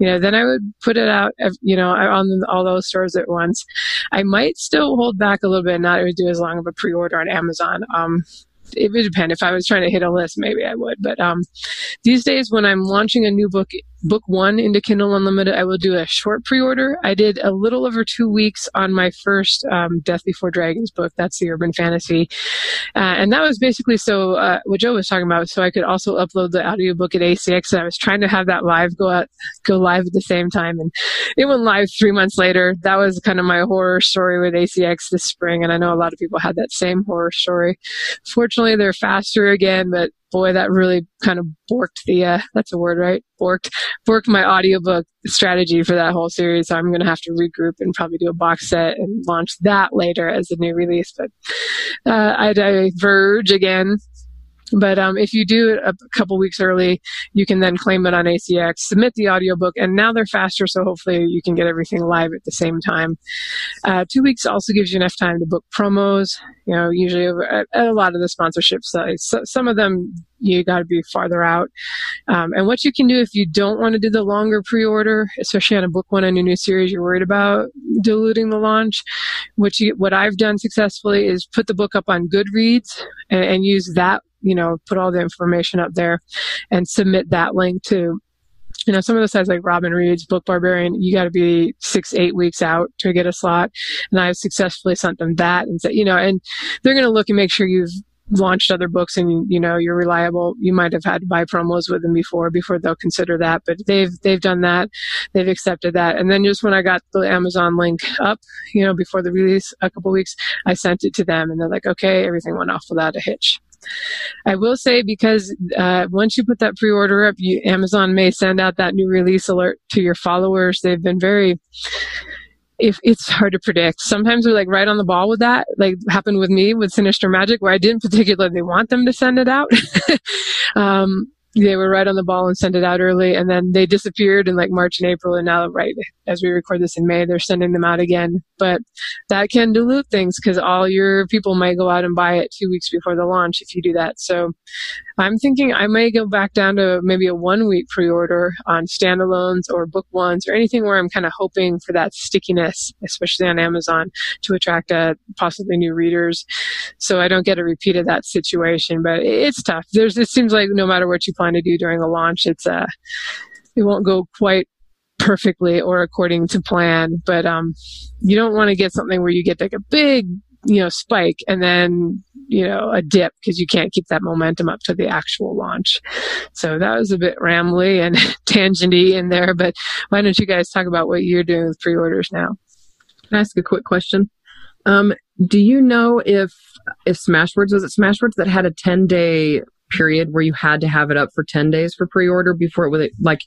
you know, then I would put it out, you know, on all those stores at once. I might still hold back a little bit and not do as long of a pre-order on Amazon. Um, it would depend. If I was trying to hit a list, maybe I would. But um, these days when I'm launching a new book, book one into Kindle Unlimited, I will do a short pre-order. I did a little over two weeks on my first um, Death Before Dragons book. That's the urban fantasy. Uh, and that was basically so uh, what Joe was talking about. So I could also upload the audiobook at A C X. And I was trying to have that live go out, go live at the same time. And it went live three months later. That was kind of my horror story with A C X this spring. And I know a lot of people had that same horror story. Fortunately, they're faster again, but boy, that really kind of borked the, uh, that's a word, right? Borked, borked my audiobook strategy for that whole series. So I'm going to have to regroup and probably do a box set and launch that later as a new release. But uh, I diverge again. But um, if you do it a couple weeks early, you can then claim it on A C X, submit the audiobook, and now they're faster, so hopefully you can get everything live at the same time. Uh, two weeks also gives you enough time to book promos, you know, usually over at, at a lot of the sponsorship sites. So some of them, you got to be farther out. Um, and what you can do if you don't want to do the longer pre-order, especially on a book one on a new series you're worried about diluting the launch, which you, what I've done successfully is put the book up on Goodreads and, and use that, you know, put all the information up there and submit that link to, you know, some of the sites like Robin Reads, Book Barbarian. You got to be six, eight weeks out to get a slot. And I've successfully sent them that and said, you know, and they're going to look and make sure you've launched other books and, you know, you're reliable. You might have had to buy promos with them before, before they'll consider that, but they've, they've done that. They've accepted that. And then just when I got the Amazon link up, you know, before the release a couple weeks, I sent it to them and they're like, okay, everything went off without a hitch. I will say, because uh, once you put that pre-order up, you, Amazon may send out that new release alert to your followers. They've been very... If it's hard to predict. Sometimes we're like right on the ball with that, like happened with me with Sinister Magic, where I didn't particularly want them to send it out. um, they were right on the ball and sent it out early, and then they disappeared in like March and April, and now right as we record this in May, they're sending them out again. But that can dilute things because all your people might go out and buy it two weeks before the launch if you do that. So I'm thinking I may go back down to maybe a one-week pre-order on standalones or book ones or anything where I'm kind of hoping for that stickiness, especially on Amazon, to attract uh, possibly new readers, so I don't get a repeat of that situation. But it's tough. There's, it seems like no matter what you plan to do during a launch, it's uh, it won't go quite perfectly or according to plan. But um, you don't want to get something where you get like a big, you know, spike and then, you know, a dip, because you can't keep that momentum up to the actual launch. So that was a bit rambly and tangenty in there, but why don't you guys talk about what you're doing with pre-orders now? Can I ask a quick question? Um, do you know if, if Smashwords, was it Smashwords that had a ten day period where you had to have it up for ten days for pre-order before it was like,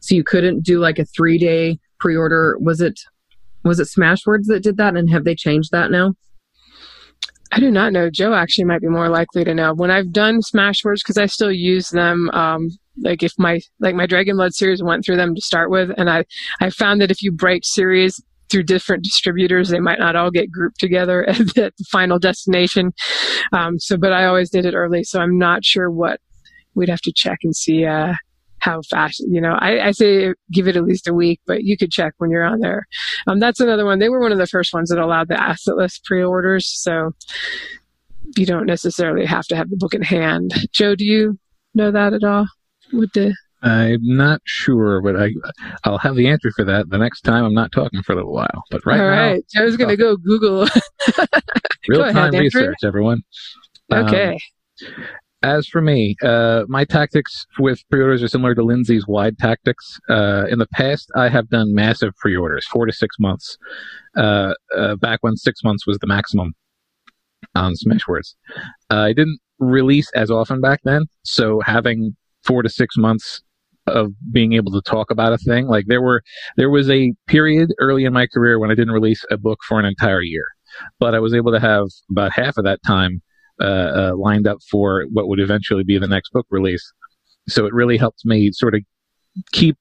so you couldn't do like a three day pre-order? Was it, was it Smashwords that did that? And have they changed that now? I do not know. Joe actually might be more likely to know. When I've done Smashwords, because I still use them, um, like if my like my Dragon Blood series went through them to start with, and I, I found that if you break series through different distributors, they might not all get grouped together at the final destination. Um, so, but I always did it early, so I'm not sure what we'd have to check and see uh, how fast. You know, I, I say give it at least a week, but you could check when you're on there. Um, that's another one. They were one of the first ones that allowed the asset list pre-orders, so you don't necessarily have to have the book in hand. Joe, do you know that at all? What the? I'm not sure, but I, I'll have the answer for that the next time I'm not talking for a little while. But right All now... All right. I was going to go Google. Real-time research, everyone. Okay. Um, as for me, uh, my tactics with pre-orders are similar to Lindsay's wide tactics. Uh, in the past, I have done massive pre-orders, four to six months, uh, uh, back when six months was the maximum on Smashwords. Uh, I didn't release as often back then, so having four to six months of being able to talk about a thing, like there were, there was a period early in my career when I didn't release a book for an entire year, but I was able to have about half of that time Uh, uh, lined up for what would eventually be the next book release. So it really helped me sort of keep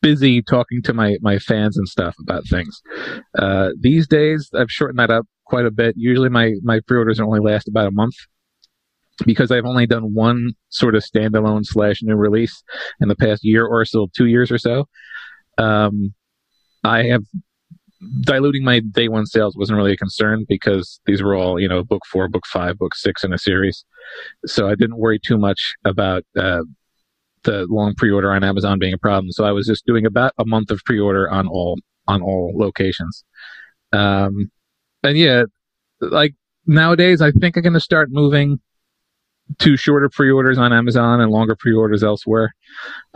busy talking to my, my fans and stuff about things. Uh, these days, I've shortened that up quite a bit. Usually my, my pre-orders only last about a month because I've only done one sort of standalone slash new release in the past year or so, two years or so. Um, I have... Diluting my day one sales wasn't really a concern because these were all, you know, book four, book five, book six in a series. So I didn't worry too much about uh, the long pre-order on Amazon being a problem. So I was just doing about a month of pre-order on all on all locations. Um, and yeah, like nowadays, I think I'm going to start moving to shorter pre-orders on Amazon and longer pre-orders elsewhere.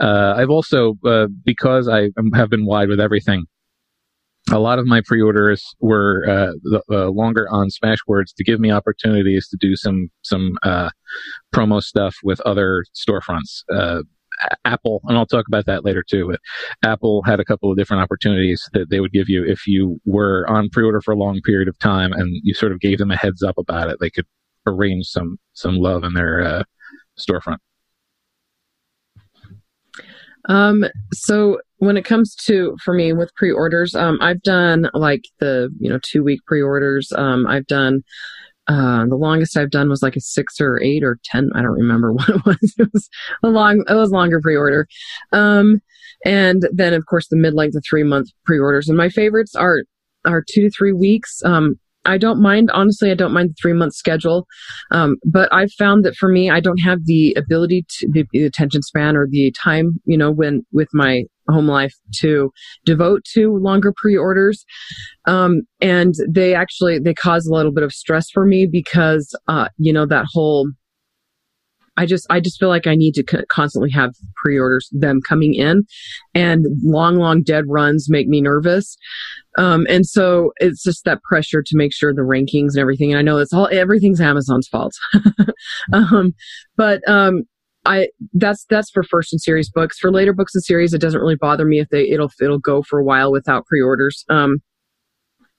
Uh, I've also, uh, because I have been wide with everything, a lot of my pre-orders were uh, the, uh, longer on Smashwords to give me opportunities to do some some uh, promo stuff with other storefronts. Uh, Apple, and I'll talk about that later too, but Apple had a couple of different opportunities that they would give you if you were on pre-order for a long period of time and you sort of gave them a heads up about it. They could arrange some, some love in their uh, storefront. Um, so when it comes to, for me with pre-orders, um, I've done like the, you know, two week pre-orders. Um, I've done, uh, the longest I've done was like a six or eight or ten. I don't remember what it was. It was a long, it was longer pre-order. Um, and then of course the mid, like the three month pre-orders, and my favorites are, are two to three weeks. Um, I don't mind, honestly, I don't mind the three month schedule. Um, but I've found that for me, I don't have the ability to the, the attention span or the time, you know, when with my home life to devote to longer pre-orders. Um, and they actually, they cause a little bit of stress for me because, uh, you know, that whole, I just, I just feel like I need to co- constantly have pre-orders, them coming in, and long, long dead runs make me nervous. Um, and so it's just that pressure to make sure the rankings and everything. And I know it's all, everything's Amazon's fault. um, but, um, I, that's, that's for first and series books. For later books and series, it doesn't really bother me if they, it'll, it'll go for a while without pre-orders. Um,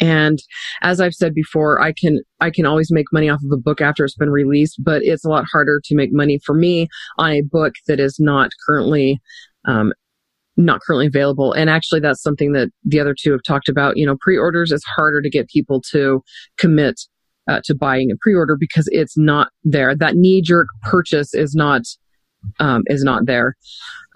And as I've said before, I can I can always make money off of a book after it's been released, but it's a lot harder to make money for me on a book that is not currently um, not currently available. And actually, that's something that the other two have talked about. You know, pre-orders, it's harder to get people to commit uh, to buying a pre-order because it's not there. That knee-jerk purchase is not um, is not there.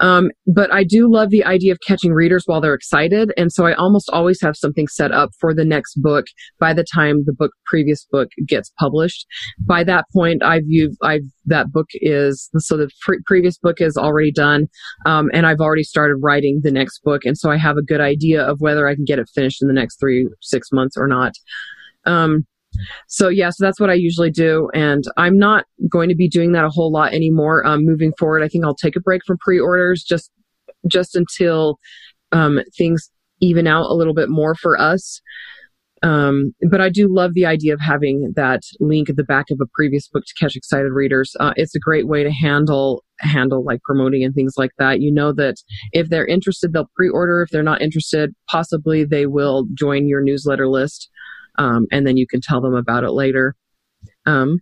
Um, but I do love the idea of catching readers while they're excited. And so I almost always have something set up for the next book by the time the book, previous book gets published. By that point, I've, you've, I've, that book is, so the pre- previous book is already done. Um, and I've already started writing the next book. And so I have a good idea of whether I can get it finished in the next three, six months or not. Um, So yeah, so that's what I usually do. And I'm not going to be doing that a whole lot anymore. Um, moving forward, I think I'll take a break from pre-orders just, just until, um, things even out a little bit more for us. Um, but I do love the idea of having that link at the back of a previous book to catch excited readers. Uh, it's a great way to handle, handle like promoting and things like that. You know that if they're interested, they'll pre-order. If they're not interested, possibly they will join your newsletter list. Um, and then you can tell them about it later. Um,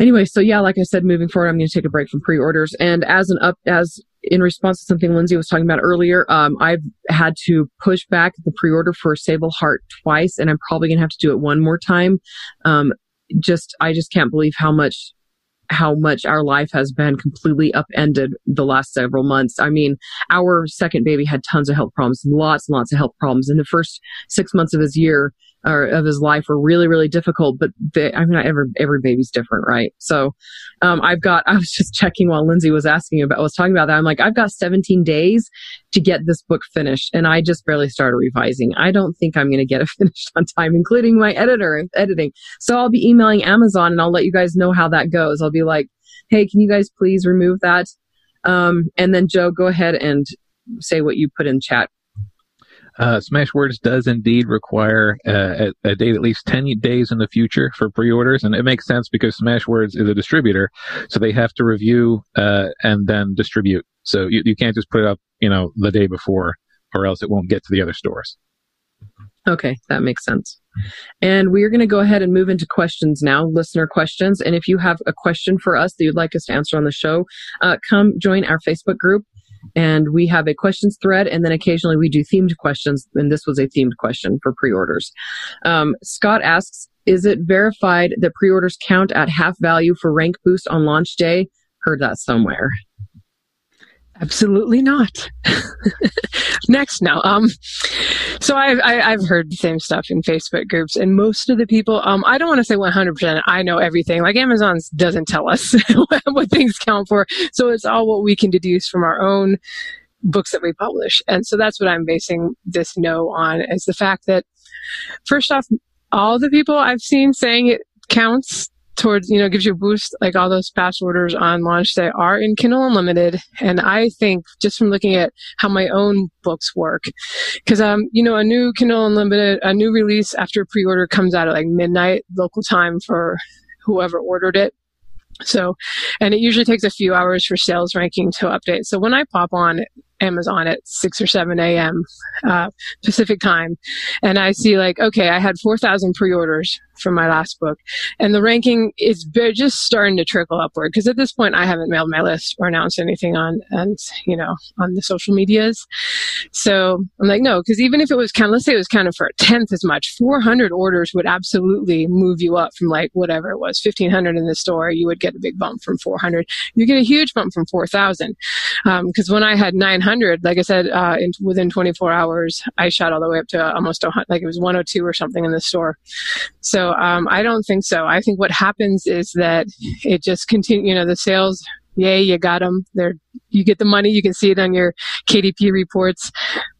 anyway, so yeah, like I said, moving forward, I'm going to take a break from pre-orders. And as an up, as in response to something Lindsay was talking about earlier, um, I've had to push back the pre-order for Sableheart twice, and I'm probably going to have to do it one more time. Um, just, I just can't believe how much, how much our life has been completely upended the last several months. I mean, our second baby had tons of health problems, lots and lots of health problems in the first six months of his year. or of his life were really, really difficult. But they, I mean, every every baby's different, right? So um, I've got. I was just checking while Lindsay was asking about. I was talking about that. I'm like, I've got seventeen days to get this book finished, and I just barely started revising. I don't think I'm going to get it finished on time, including my editor and editing. So I'll be emailing Amazon, and I'll let you guys know how that goes. I'll be like, hey, can you guys please remove that? Um, and then Joe, go ahead and say what you put in chat. Uh, Smashwords does indeed require uh, a, a date at least ten days in the future for pre-orders, and it makes sense because Smashwords is a distributor, so they have to review uh, and then distribute. So you, you can't just put it up, you know, the day before, or else it won't get to the other stores. Okay, that makes sense. And we're going to go ahead and move into questions now, listener questions. And if you have a question for us that you'd like us to answer on the show, uh, come join our Facebook group. And we have a questions thread, and then occasionally we do themed questions, and this was a themed question for pre-orders. Um, Scott asks, is it verified that pre-orders count at half value for rank boost on launch day? Heard that somewhere. Absolutely not. Next now. Um, so I've, I, I've heard the same stuff in Facebook groups, and most of the people, um, I don't want to say one hundred percent I know everything. Like Amazon doesn't tell us what things count for. So it's all what we can deduce from our own books that we publish. And so that's what I'm basing this no on, is the fact that, first off, all the people I've seen saying it counts towards, you know, gives you a boost, like all those past orders on launch day are in Kindle Unlimited. And I think just from looking at how my own books work, because, um, you know, a new Kindle Unlimited, a new release after pre-order comes out at like midnight local time for whoever ordered it. So, and it usually takes a few hours for sales ranking to update. So when I pop on Amazon at six or seven a.m. Uh, Pacific time, and I see like, okay, I had four thousand pre-orders from my last book, and the ranking is just starting to trickle upward, because at this point I haven't mailed my list or announced anything on, and you know, on the social medias. So I'm like, no, because even if it was kind of, let's say it was kind of for a tenth as much, four hundred orders would absolutely move you up from like whatever it was, fifteen hundred in the store. You would get a big bump from four hundred. You get a huge bump from four thousand, because um, when I had nine hundred, like I said, uh, in, within twenty-four hours, I shot all the way up to almost one hundred, like it was one oh two or something in the store. So um, I don't think so. I think what happens is that it just continue, you know, the sales, yay, you got them. They're, you get the money. You can see it on your K D P reports.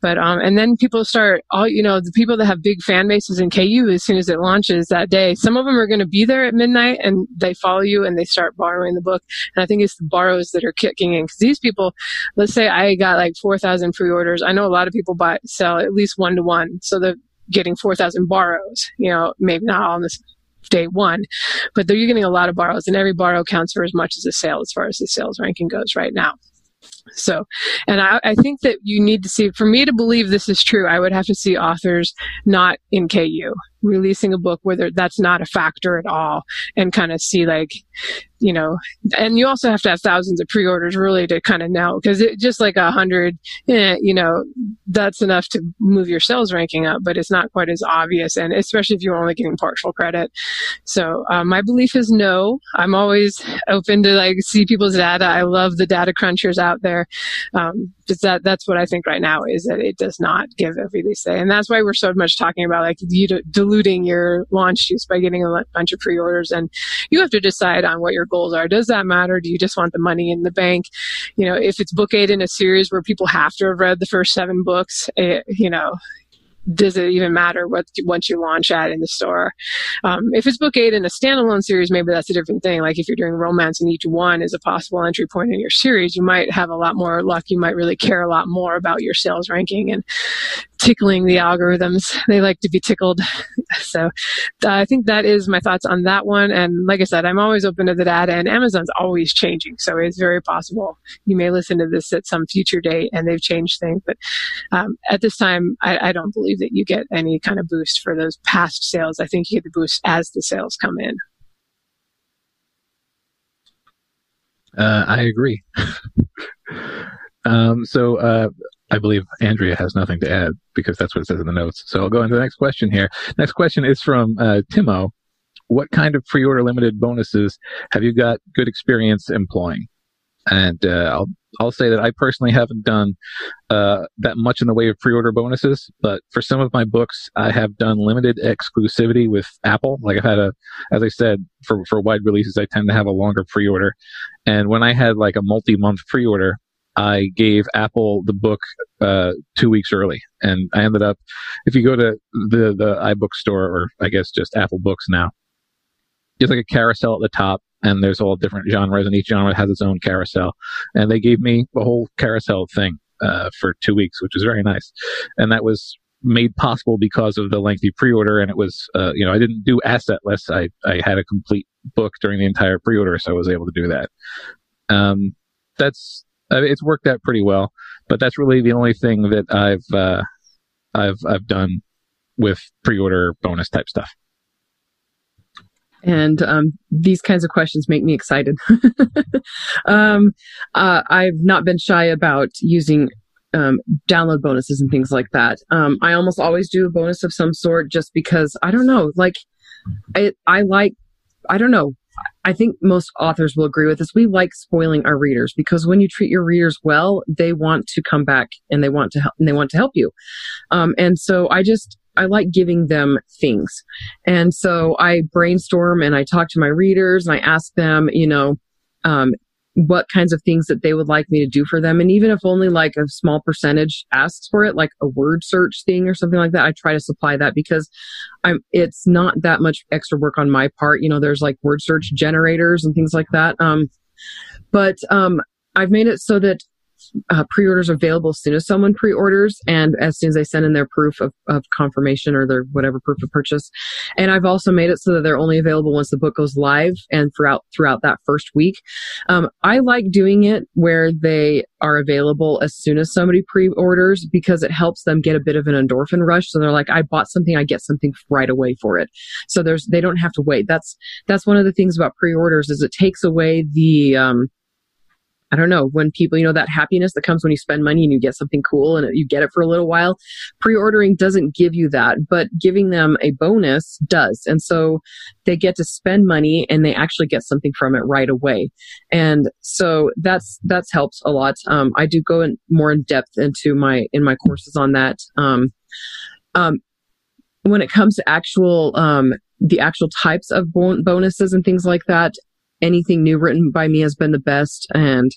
But, um, and then people start, all, you know, the people that have big fan bases in K U, as soon as it launches that day, some of them are going to be there at midnight, and they follow you and they start borrowing the book. And I think it's the borrows that are kicking in. Because these people, let's say I got like four thousand pre-orders. I know a lot of people buy, sell at least one to one. So they're getting four thousand borrows, you know, maybe not on this day one, but you're getting a lot of borrows, and every borrow counts for as much as a sale as far as the sales ranking goes right now. So, and I, I think that you need to see, for me to believe this is true, I would have to see authors not in K U releasing a book where that's not a factor at all, and kind of see like, you know, and you also have to have thousands of pre-orders really to kind of know, because it just like a hundred, eh, you know, that's enough to move your sales ranking up, but it's not quite as obvious, and especially if you're only getting partial credit. So um, my belief is no. I'm always open to like see people's data. I love the data crunchers out there. Um, just that that's what I think right now, is that it does not give a release day, and that's why we're so much talking about like you to dilute diluting your launch juice by getting a bunch of pre-orders. And you have to decide on what your goals are. Does that matter? Do you just want the money in the bank? You know, if it's book eight in a series where people have to have read the first seven books, it, you know, does it even matter what once you launch at in the store? Um, if it's book eight in a standalone series, maybe that's a different thing. Like if you're doing romance and each one is a possible entry point in your series, you might have a lot more luck. You might really care a lot more about your sales ranking and tickling the algorithms. They like to be tickled. So uh, I think that is my thoughts on that one. And like I said, I'm always open to the data, and Amazon's always changing. So it's very possible you may listen to this at some future date and they've changed things. But um, at this time, I, I don't believe that you get any kind of boost for those past sales. I think you get the boost as the sales come in. Uh, I agree. um, so uh, I believe Andrea has nothing to add, because that's what it says in the notes. So I'll go into the next question here. Next question is from uh, Timo. What kind of pre-order limited bonuses have you got good experience employing? And uh, I'll I'll say that I personally haven't done uh, that much in the way of pre-order bonuses, but for some of my books, I have done limited exclusivity with Apple. Like I've had a, as I said, for, for wide releases, I tend to have a longer pre-order. And when I had like a multi-month pre-order, I gave Apple the book uh, two weeks early, and I ended up, if you go to the, the iBook store, or I guess just Apple Books now, there's like a carousel at the top, and there's all different genres, and each genre has its own carousel. And they gave me a whole carousel thing uh, for two weeks, which was very nice. And that was made possible because of the lengthy pre-order, and it was, uh, you know, I didn't do asset lists. I, I had a complete book during the entire pre-order, so I was able to do that. Um, that's... I mean, it's worked out pretty well, but that's really the only thing that I've uh, I've I've done with pre-order bonus type stuff. And um, these kinds of questions make me excited. um, uh, I've not been shy about using um, download bonuses and things like that. Um, I almost always do a bonus of some sort, just because I don't know, like I I like I don't know. I think most authors will agree with this. We like spoiling our readers, because when you treat your readers well, they want to come back and they want to help and they want to help you. Um, and so I just, I like giving them things. And so I brainstorm and I talk to my readers and I ask them, you know, um, what kinds of things that they would like me to do for them. And even if only like a small percentage asks for it, like a word search thing or something like that, I try to supply that, because I'm, it's not that much extra work on my part. You know, there's like word search generators and things like that. Um, but um, I've made it so that uh, pre-orders are available as soon as someone pre-orders, and as soon as they send in their proof of, of confirmation or their whatever proof of purchase. And I've also made it so that they're only available once the book goes live and throughout throughout that first week. Um, I like doing it where they are available as soon as somebody pre-orders, because it helps them get a bit of an endorphin rush. So they're like, I bought something, I get something right away for it. So there's they don't have to wait. That's that's one of the things about pre-orders, is it takes away the um, I don't know, when people, you know, that happiness that comes when you spend money and you get something cool and you get it for a little while. Pre-ordering doesn't give you that, but giving them a bonus does. And so they get to spend money and they actually get something from it right away. And so that's, that's helped a lot. Um, I do go in more in depth into my, in my courses on that. Um, um, when it comes to actual, um, the actual types of bon- bonuses and things like that, anything new written by me has been the best, and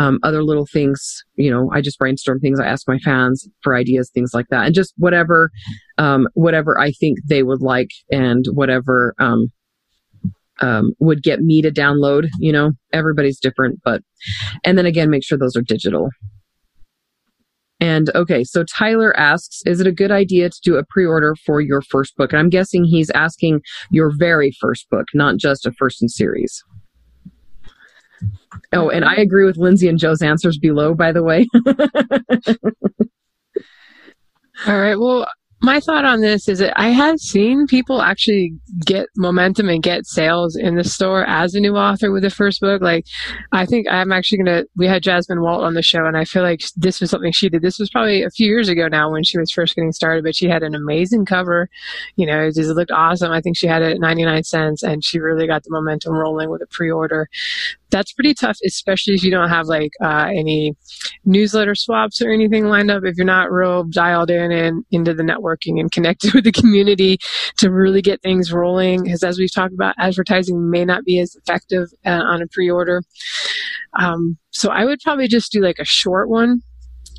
um, other little things, you know, I just brainstorm things. I ask my fans for ideas, things like that, and just whatever, um, whatever I think they would like, and whatever um, um, would get me to download. You know, everybody's different, but and then again, make sure those are digital. And okay, so Tyler asks, is it a good idea to do a pre-order for your first book? And I'm guessing he's asking your very first book, not just a first in series. Oh, and I agree with Lindsay and Joe's answers below, by the way. All right, well, my thought on this is that I have seen people actually get momentum and get sales in the store as a new author with the first book. Like, I think I'm actually going to, we had Jasmine Walt on the show, and I feel like this was something she did. This was probably a few years ago now when she was first getting started, but she had an amazing cover. You know, it just looked awesome. I think she had it at ninety-nine cents, and she really got the momentum rolling with a pre-order. That's pretty tough, especially if you don't have like uh, any newsletter swaps or anything lined up. If you're not real dialed in and into the networking and connected with the community to really get things rolling, because as we've talked about, advertising may not be as effective uh, on a pre-order. Um, so I would probably just do like a short one.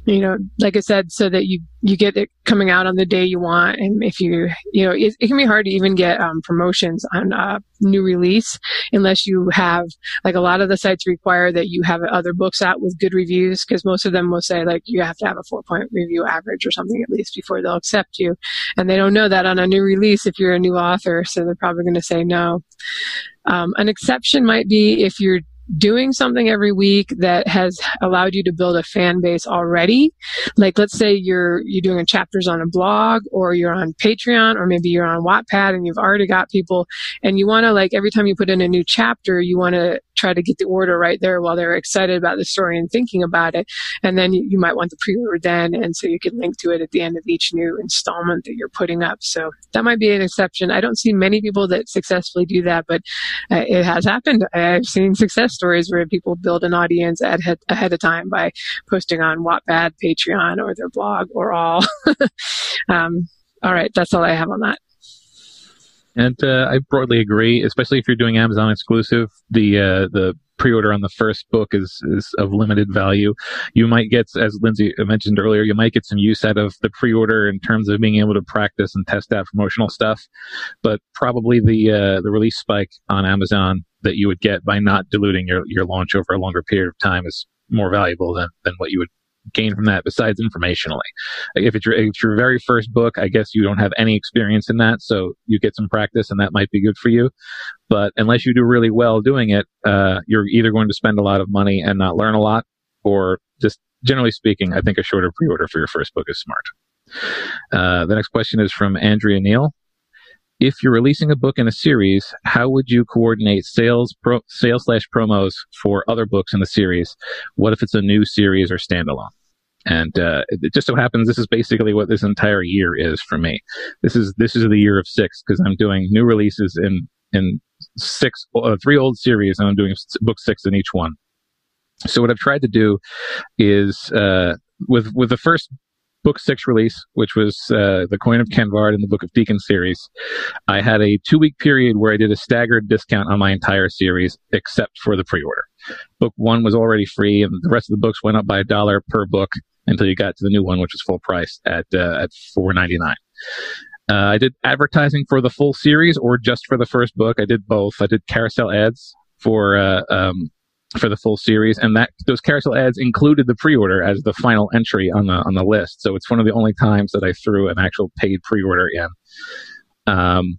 You know, like I said, so that you, you get it coming out on the day you want. And if you, you know, it, it can be hard to even get um, promotions on a uh, new release unless you have, like a lot of the sites require that you have other books out with good reviews, because most of them will say like you have to have a four point review average or something at least before they'll accept you. And they don't know that on a new release if you're a new author. So they're probably going to say no. Um, an exception might be if you're doing something every week that has allowed you to build a fan base already. Like let's say you're you're doing chapters on a blog, or you're on Patreon, or maybe you're on Wattpad and you've already got people, and you want to, like, every time you put in a new chapter, you want to try to get the order right there while they're excited about the story and thinking about it. And then you, you might want the pre-order then, and so you can link to it at the end of each new installment that you're putting up. So that might be an exception. I don't see many people that successfully do that, but uh, it has happened. I've seen success stories where people build an audience at, ahead of time by posting on Wattpad, Patreon, or their blog, or all. um, all right, that's all I have on that. And uh, I broadly agree, especially if you're doing Amazon exclusive. The uh, the pre-order on the first book is, is of limited value. You might get, as Lindsay mentioned earlier, you might get some use out of the pre-order in terms of being able to practice and test out promotional stuff. But probably the uh, the release spike on Amazon that you would get by not diluting your, your launch over a longer period of time is more valuable than, than what you would gain from that, besides informationally. If it's, your, if it's your very first book, I guess you don't have any experience in that, so you get some practice and that might be good for you. But unless you do really well doing it, uh, you're either going to spend a lot of money and not learn a lot, or just generally speaking, I think a shorter pre-order for your first book is smart. Uh, the next question is from Andrea Neal. If you're releasing a book in a series, how would you coordinate sales pro, sales slash promos for other books in the series? What if it's a new series or standalone? And uh, it just so happens this is basically what this entire year is for me. This is this is the year of six, because I'm doing new releases in in six uh, three old series, and I'm doing book six in each one. So what I've tried to do is uh, with with the first book six release, which was uh, The Coin of Kenvard and the Book of Deacon series, I had a two-week period where I did a staggered discount on my entire series, except for the pre-order. Book one was already free, and the rest of the books went up by a dollar per book until you got to the new one, which was full price at uh, at four ninety-nine. Uh, I did advertising for the full series or just for the first book. I did both. I did carousel ads for uh, um, for the full series, and that those carousel ads included the pre-order as the final entry on the on the list. So it's one of the only times that I threw an actual paid pre-order in. Um,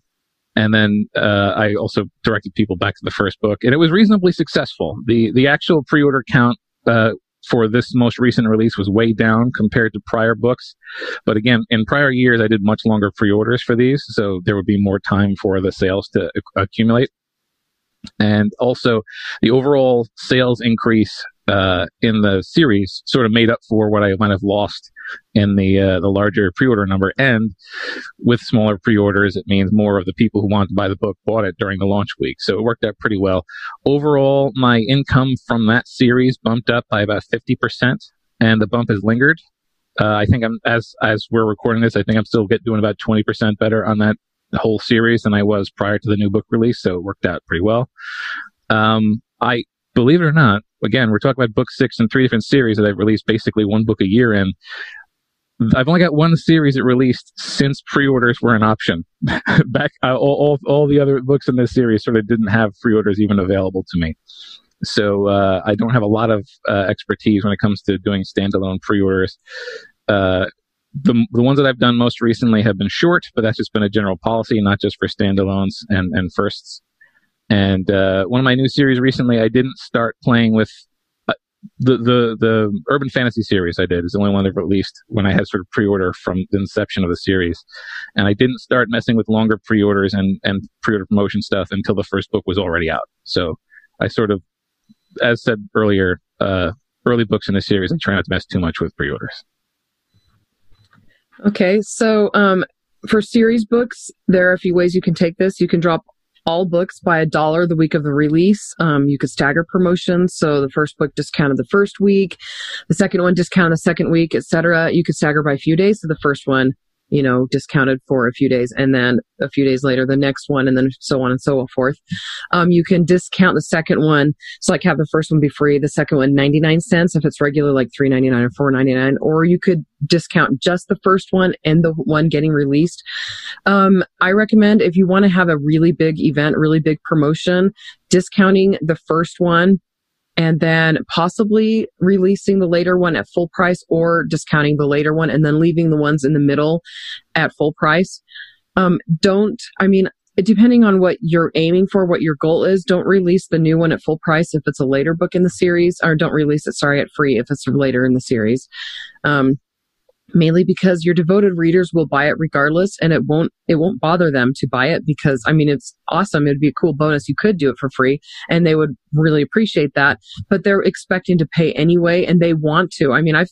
and then uh, I also directed people back to the first book, and it was reasonably successful. the The actual pre-order count uh, for this most recent release was way down compared to prior books, but again, in prior years I did much longer pre-orders for these, so there would be more time for the sales to accumulate. And also, the overall sales increase uh, in the series sort of made up for what I might have lost in the uh, the larger pre-order number. And with smaller pre-orders, it means more of the people who wanted to buy the book bought it during the launch week. So it worked out pretty well. Overall, my income from that series bumped up by about fifty percent, and the bump has lingered. Uh, I think I'm as as we're recording this, I think I'm still get, doing about twenty percent better on that the whole series than I was prior to the new book release, so it worked out pretty well. Um, I, believe it or not, again, we're talking about book six and three different series that I've released basically one book a year in. I've only got one series that released since pre-orders were an option. Back, uh, all, all, all the other books in this series sort of didn't have pre-orders even available to me. So uh, I don't have a lot of uh, expertise when it comes to doing standalone pre-orders. Uh, The, the ones that I've done most recently have been short, but that's just been a general policy, not just for standalones and, and firsts. And uh, one of my new series recently, I didn't start playing with uh, the, the the urban fantasy series I did is the only one I've released when I had sort of pre-order from the inception of the series. And I didn't start messing with longer pre-orders and, and pre-order promotion stuff until the first book was already out. So I sort of, as said earlier, uh, early books in the series, I try not to mess too much with pre-orders. Okay, so um, for series books, there are a few ways you can take this. You can drop all books by a dollar the week of the release. Um, you could stagger promotions, so the first book discounted the first week, the second one discounted the second week, et cetera. You could stagger by a few days, so the first one, you know, discounted for a few days, and then a few days later, the next one, and then so on and so forth. Um, you can discount the second one, so like have the first one be free, the second one ninety-nine cents if it's regular, like three ninety-nine or four ninety-nine, or you could discount just the first one and the one getting released. Um, I recommend if you want to have a really big event, really big promotion, discounting the first one and then possibly releasing the later one at full price or discounting the later one and then leaving the ones in the middle at full price. Um, don't, I mean, depending on what you're aiming for, what your goal is, don't release the new one at full price if it's a later book in the series, or don't release it, sorry, at free if it's later in the series. Um, mainly because your devoted readers will buy it regardless, and it won't it won't bother them to buy it because, I mean, it's awesome. It'd be a cool bonus. You could do it for free, and they would really appreciate that. But they're expecting to pay anyway, and they want to. I mean, I've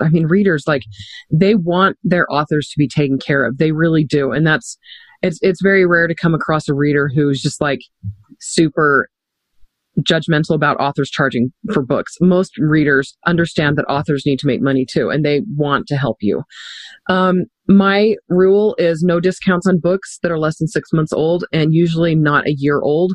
I mean, readers, like, they want their authors to be taken care of. They really do. And that's it's it's very rare to come across a reader who's just, like, super judgmental about authors charging for books. Most readers understand that authors need to make money too, and they want to help you. Um, my rule is no discounts on books that are less than six months old and usually not a year old.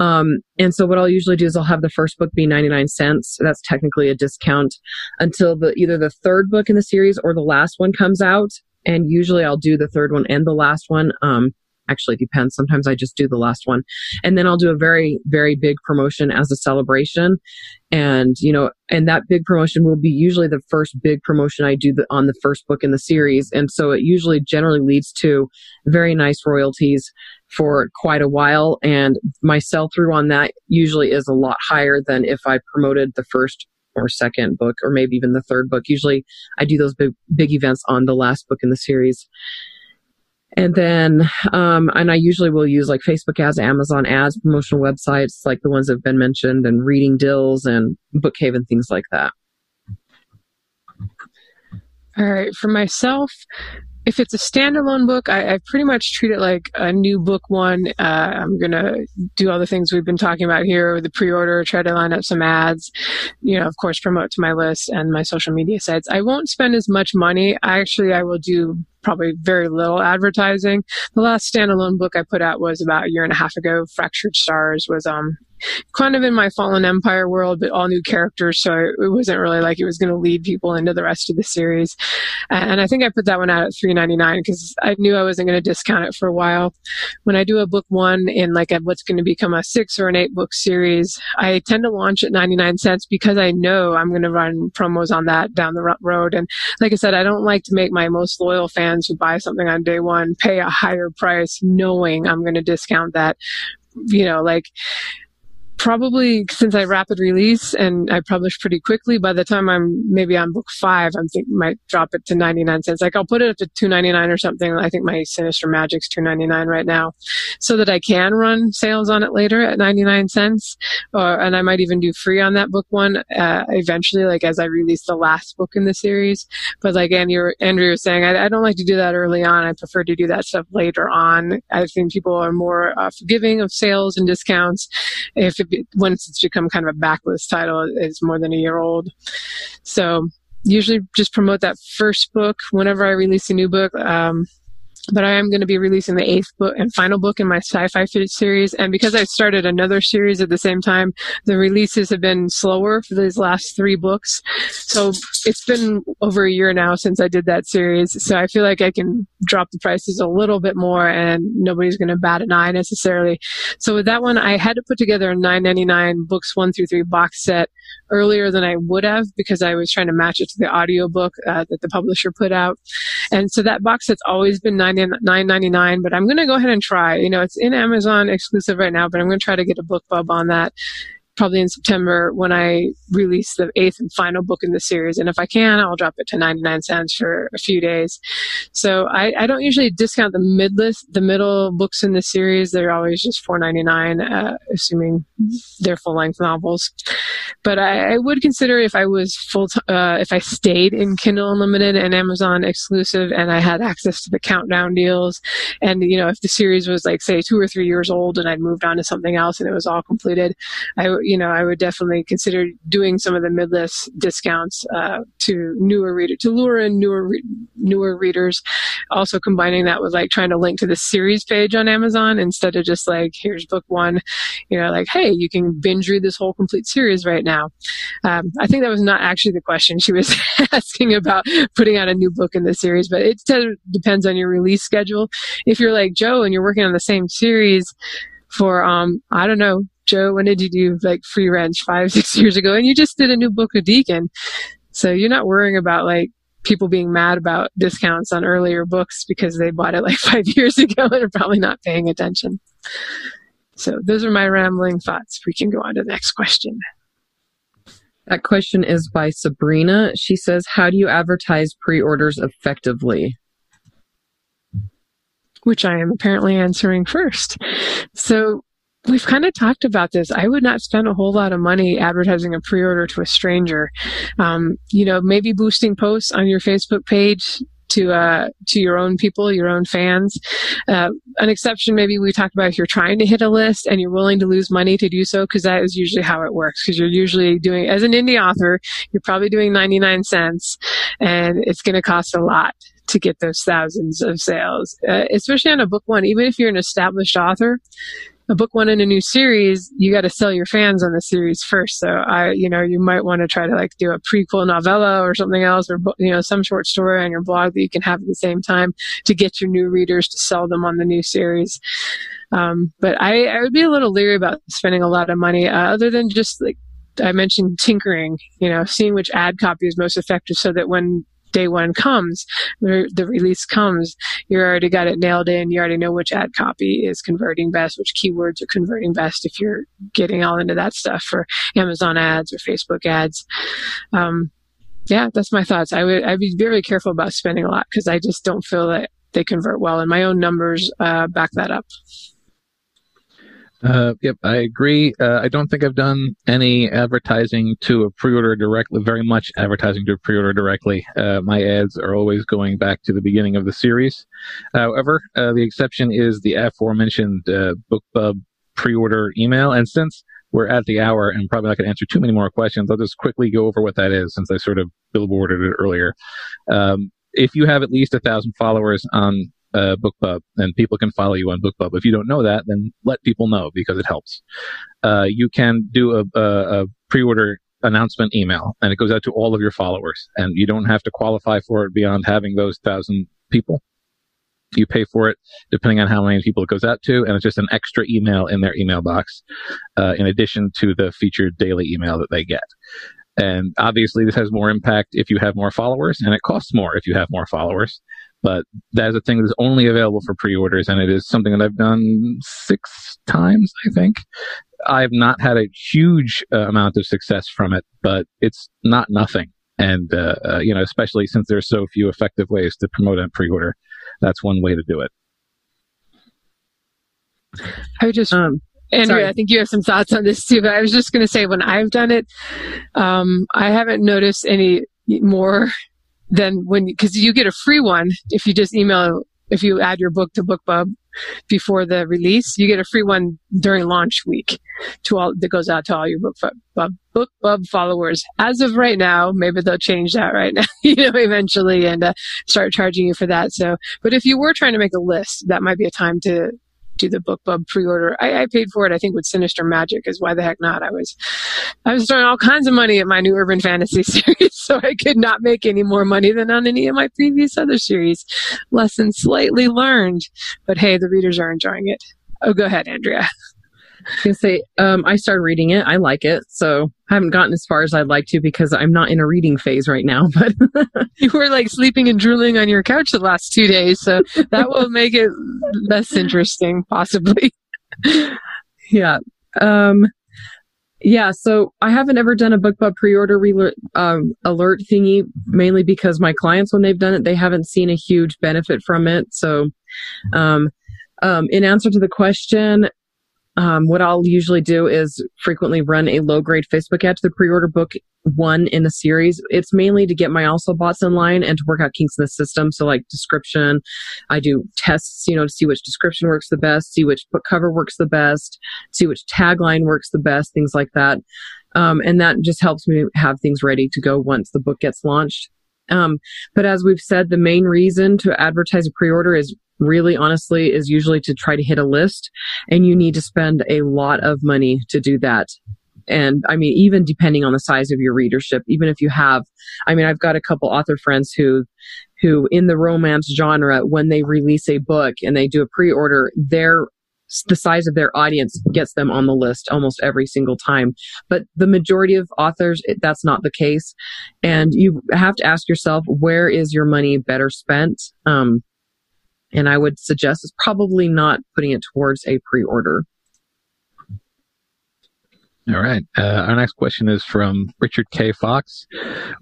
Um, and so what I'll usually do is I'll have the first book be ninety-nine cents. That's technically a discount until the either the third book in the series or the last one comes out. And usually I'll do the third one and the last one. Um, Actually, depends. Sometimes I just do the last one. And then I'll do a very, very big promotion as a celebration. And, you know, and that big promotion will be usually the first big promotion I do the, on the first book in the series. And so it usually generally leads to very nice royalties for quite a while. And my sell through on that usually is a lot higher than if I promoted the first or second book, or maybe even the third book. Usually I do those big, big events on the last book in the series. And then, um, and I usually will use like Facebook ads, Amazon ads, promotional websites, like the ones that have been mentioned, and Reading Dills and Bookcave and things like that. All right. For myself, if it's a standalone book, I, I pretty much treat it like a new book one. Uh, I'm going to do all the things we've been talking about here with the pre-order, try to line up some ads, you know, of course, promote to my list and my social media sites. I won't spend as much money. I actually, I will do probably very little advertising. The last standalone book I put out was about a year and a half ago. Fractured Stars was um kind of in my Fallen Empire world, but all new characters, so it wasn't really like it was going to lead people into the rest of the series. And I think I put that one out at three ninety-nine because I knew I wasn't going to discount it for a while. When I do a book one in like a, what's going to become a six or an eight book series, I tend to launch at ninety-nine cents because I know I'm going to run promos on that down the road. And like I said, I don't like to make my most loyal fans who buy something on day one pay a higher price knowing I'm going to discount that. You know, like, probably since I rapid release and I publish pretty quickly, by the time I'm maybe on book five, I'm thinking might drop it to ninety-nine cents. Like I'll put it up to two ninety-nine or something. I think my Sinister Magic's two ninety-nine right now, so that I can run sales on it later at ninety-nine cents. Or, and I might even do free on that book one uh, eventually, like as I release the last book in the series. But like Andrea, Andrea was saying, I, I don't like to do that early on. I prefer to do that stuff later on. I think people are more uh, forgiving of sales and discounts if it once it's become kind of a backlist title, it's more than a year old. So usually just promote that first book whenever I release a new book. Um, but I am going to be releasing the eighth book and final book in my sci-fi series. And because I started another series at the same time, the releases have been slower for these last three books. So it's been over a year now since I did that series. So I feel like I can drop the prices a little bit more and nobody's going to bat an eye necessarily. So with that one, I had to put together a nine ninety-nine books one through three box set earlier than I would have because I was trying to match it to the audiobook uh, that the publisher put out. And so that box set's always been nine ninety-nine, but I'm going to go ahead and try. You know, it's in Amazon exclusive right now, but I'm going to try to get a BookBub on that probably in September when I release the eighth and final book in the series. And if I can, I'll drop it to ninety-nine cents for a few days. So I, I don't usually discount the mid list, the middle books in the series. They're always just four ninety-nine, uh, assuming they're full length novels. But I, I would consider if I was full, t- uh, if I stayed in Kindle Unlimited and Amazon exclusive and I had access to the countdown deals. And, you know, if the series was like, say, two or three years old and I'd moved on to something else and it was all completed, I would, you know, I would definitely consider doing some of the mid-list discounts uh, to newer readers, to lure in newer re- newer readers. Also combining that with like trying to link to the series page on Amazon instead of just like, here's book one, you know, like, hey, you can binge read this whole complete series right now. Um, I think that was not actually the question she was asking about putting out a new book in the series, but it t- depends on your release schedule. If you're like Joe and you're working on the same series for, um, I don't know, Joe, when did you do like FreeWrench five, six years ago? And you just did a new book with Deacon. So you're not worrying about like people being mad about discounts on earlier books because they bought it like five years ago and are probably not paying attention. So those are my rambling thoughts. We can go on to the next question. That question is by Sabrina. She says, how do you advertise pre-orders effectively? Which I am apparently answering first. So we've kind of talked about this. I would not spend a whole lot of money advertising a pre-order to a stranger. Um, you know, maybe boosting posts on your Facebook page to uh, to your own people, your own fans. Uh, an exception, maybe we talked about if you're trying to hit a list and you're willing to lose money to do so, because that is usually how it works. Because you're usually doing, as an indie author, you're probably doing ninety-nine cents, and it's going to cost a lot to get those thousands of sales, uh, especially on a book one. Even if you're an established author, a book one in a new series, you got to sell your fans on the series first. So I, you know, you might want to try to like do a prequel novella or something else, or, you know, some short story on your blog that you can have at the same time to get your new readers to sell them on the new series. Um, but I, I would be a little leery about spending a lot of money, uh, other than just like I mentioned, tinkering, you know, seeing which ad copy is most effective so that when day one comes, the release comes, you already got it nailed in. You already know which ad copy is converting best, which keywords are converting best if you're getting all into that stuff for Amazon ads or Facebook ads. Um, yeah, that's my thoughts. I would, I'd be very careful about spending a lot because I just don't feel that they convert well, and my own numbers uh, back that up. Uh, yep, I agree. Uh, I don't think I've done any advertising to a pre-order directly, very much advertising to a pre-order directly. Uh, my ads are always going back to the beginning of the series. However, uh, the exception is the aforementioned uh, BookBub pre-order email. And since we're at the hour and probably not going to answer too many more questions, I'll just quickly go over what that is since I sort of billboarded it earlier. Um, if you have at least a thousand followers on Uh, BookBub, and people can follow you on BookBub. If you don't know that, then let people know because it helps. Uh, you can do a, a, a pre-order announcement email, and it goes out to all of your followers, and you don't have to qualify for it beyond having those thousand people. You pay for it depending on how many people it goes out to, and it's just an extra email in their email box, uh, in addition to the featured daily email that they get. And obviously, this has more impact if you have more followers, and it costs more if you have more followers. But that is a thing that is only available for pre-orders, and it is something that I've done six times, I think. I've not had a huge uh, amount of success from it, but it's not nothing. And, uh, uh, you know, especially since there's so few effective ways to promote a pre-order, that's one way to do it. I just, um, Andrea, sorry. I think you have some thoughts on this too, but I was just going to say when I've done it, um, I haven't noticed any more... Then when, because you get a free one if you just email, if you add your book to BookBub before the release, you get a free one during launch week to all that goes out to all your BookBub BookBub followers. As of right now, maybe they'll change that right now, you know, eventually, and uh, start charging you for that. So, but if you were trying to make a list, that might be a time to do the BookBub pre-order. I, I paid for it, I think, with Sinister Magic, is why the heck not. I was I was throwing all kinds of money at my new urban fantasy series, so I could not make any more money than on any of my previous other series. Lesson slightly learned, but hey, the readers are enjoying it. Oh, go ahead, Andrea. I was going to say, um, I started reading it. I like it. So I haven't gotten as far as I'd like to because I'm not in a reading phase right now. But you were like sleeping and drooling on your couch the last two days. So that will make it less interesting, possibly. Yeah. Um, yeah. So I haven't ever done a BookBub pre-order re- um, alert thingy, mainly because my clients, when they've done it, they haven't seen a huge benefit from it. So um, um, in answer to the question, Um, what I'll usually do is frequently run a low-grade Facebook ad to the pre-order book one in the series. It's mainly to get my also bots in line and to work out kinks in the system. So like description, I do tests, you know, to see which description works the best, see which book cover works the best, see which tagline works the best, things like that. Um, and that just helps me have things ready to go once the book gets launched. Um, but as we've said, the main reason to advertise a pre-order is really honestly is usually to try to hit a list, and you need to spend a lot of money to do that. And I mean, even depending on the size of your readership, even if you have, I mean, I've got a couple author friends who, who in the romance genre, when they release a book and they do a pre-order, their the size of their audience gets them on the list almost every single time. But the majority of authors, that's not the case. And you have to ask yourself, where is your money better spent? Um, And I would suggest it's probably not putting it towards a pre-order. All right. Uh, our next question is from Richard K. Fox.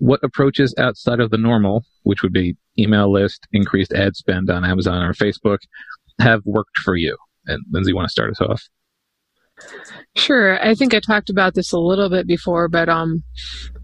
What approaches outside of the normal, which would be email list, increased ad spend on Amazon or Facebook, have worked for you? And Lindsay, you want to start us off? Sure. I think I talked about this a little bit before, but um,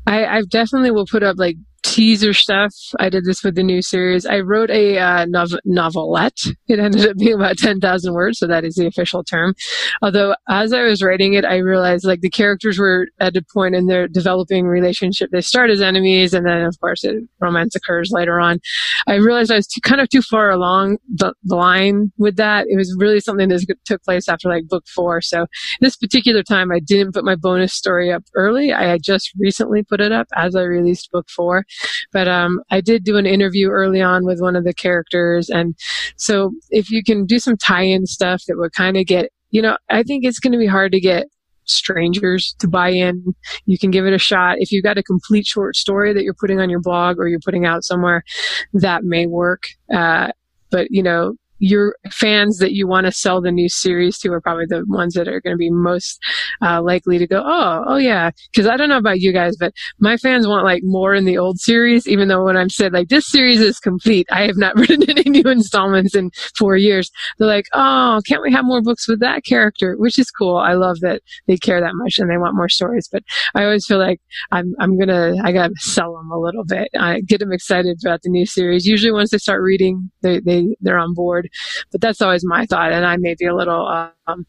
I, I definitely will put up like teaser stuff. I did this with the new series. I wrote a uh, nov- novelette. It ended up being about ten thousand words, so that is the official term. Although, as I was writing it, I realized like the characters were at a point in their developing relationship. They start as enemies, and then, of course, it, romance occurs later on. I realized I was too, kind of too far along the, the line with that. It was really something that took place after like book four. So this particular time, I didn't put my bonus story up early. I had just recently put it up as I released book four. But um, I did do an interview early on with one of the characters. And so if you can do some tie-in stuff that would kind of get, you know, I think it's going to be hard to get strangers to buy in. You can give it a shot. If you've got a complete short story that you're putting on your blog or you're putting out somewhere, that may work. Uh, but, you know, your fans that you want to sell the new series to are probably the ones that are going to be most uh, likely to go, oh, oh yeah. Because I don't know about you guys, but my fans want like more in the old series, even though when I'm said like, this series is complete, I have not written any new installments in four years. They're like, oh, can't we have more books with that character? Which is cool. I love that they care that much and they want more stories. But I always feel like I'm I'm going to, I got to sell them a little bit. I get them excited about the new series. Usually once they start reading, they, they, they're on board. But that's always my thought, and I may be a little, um,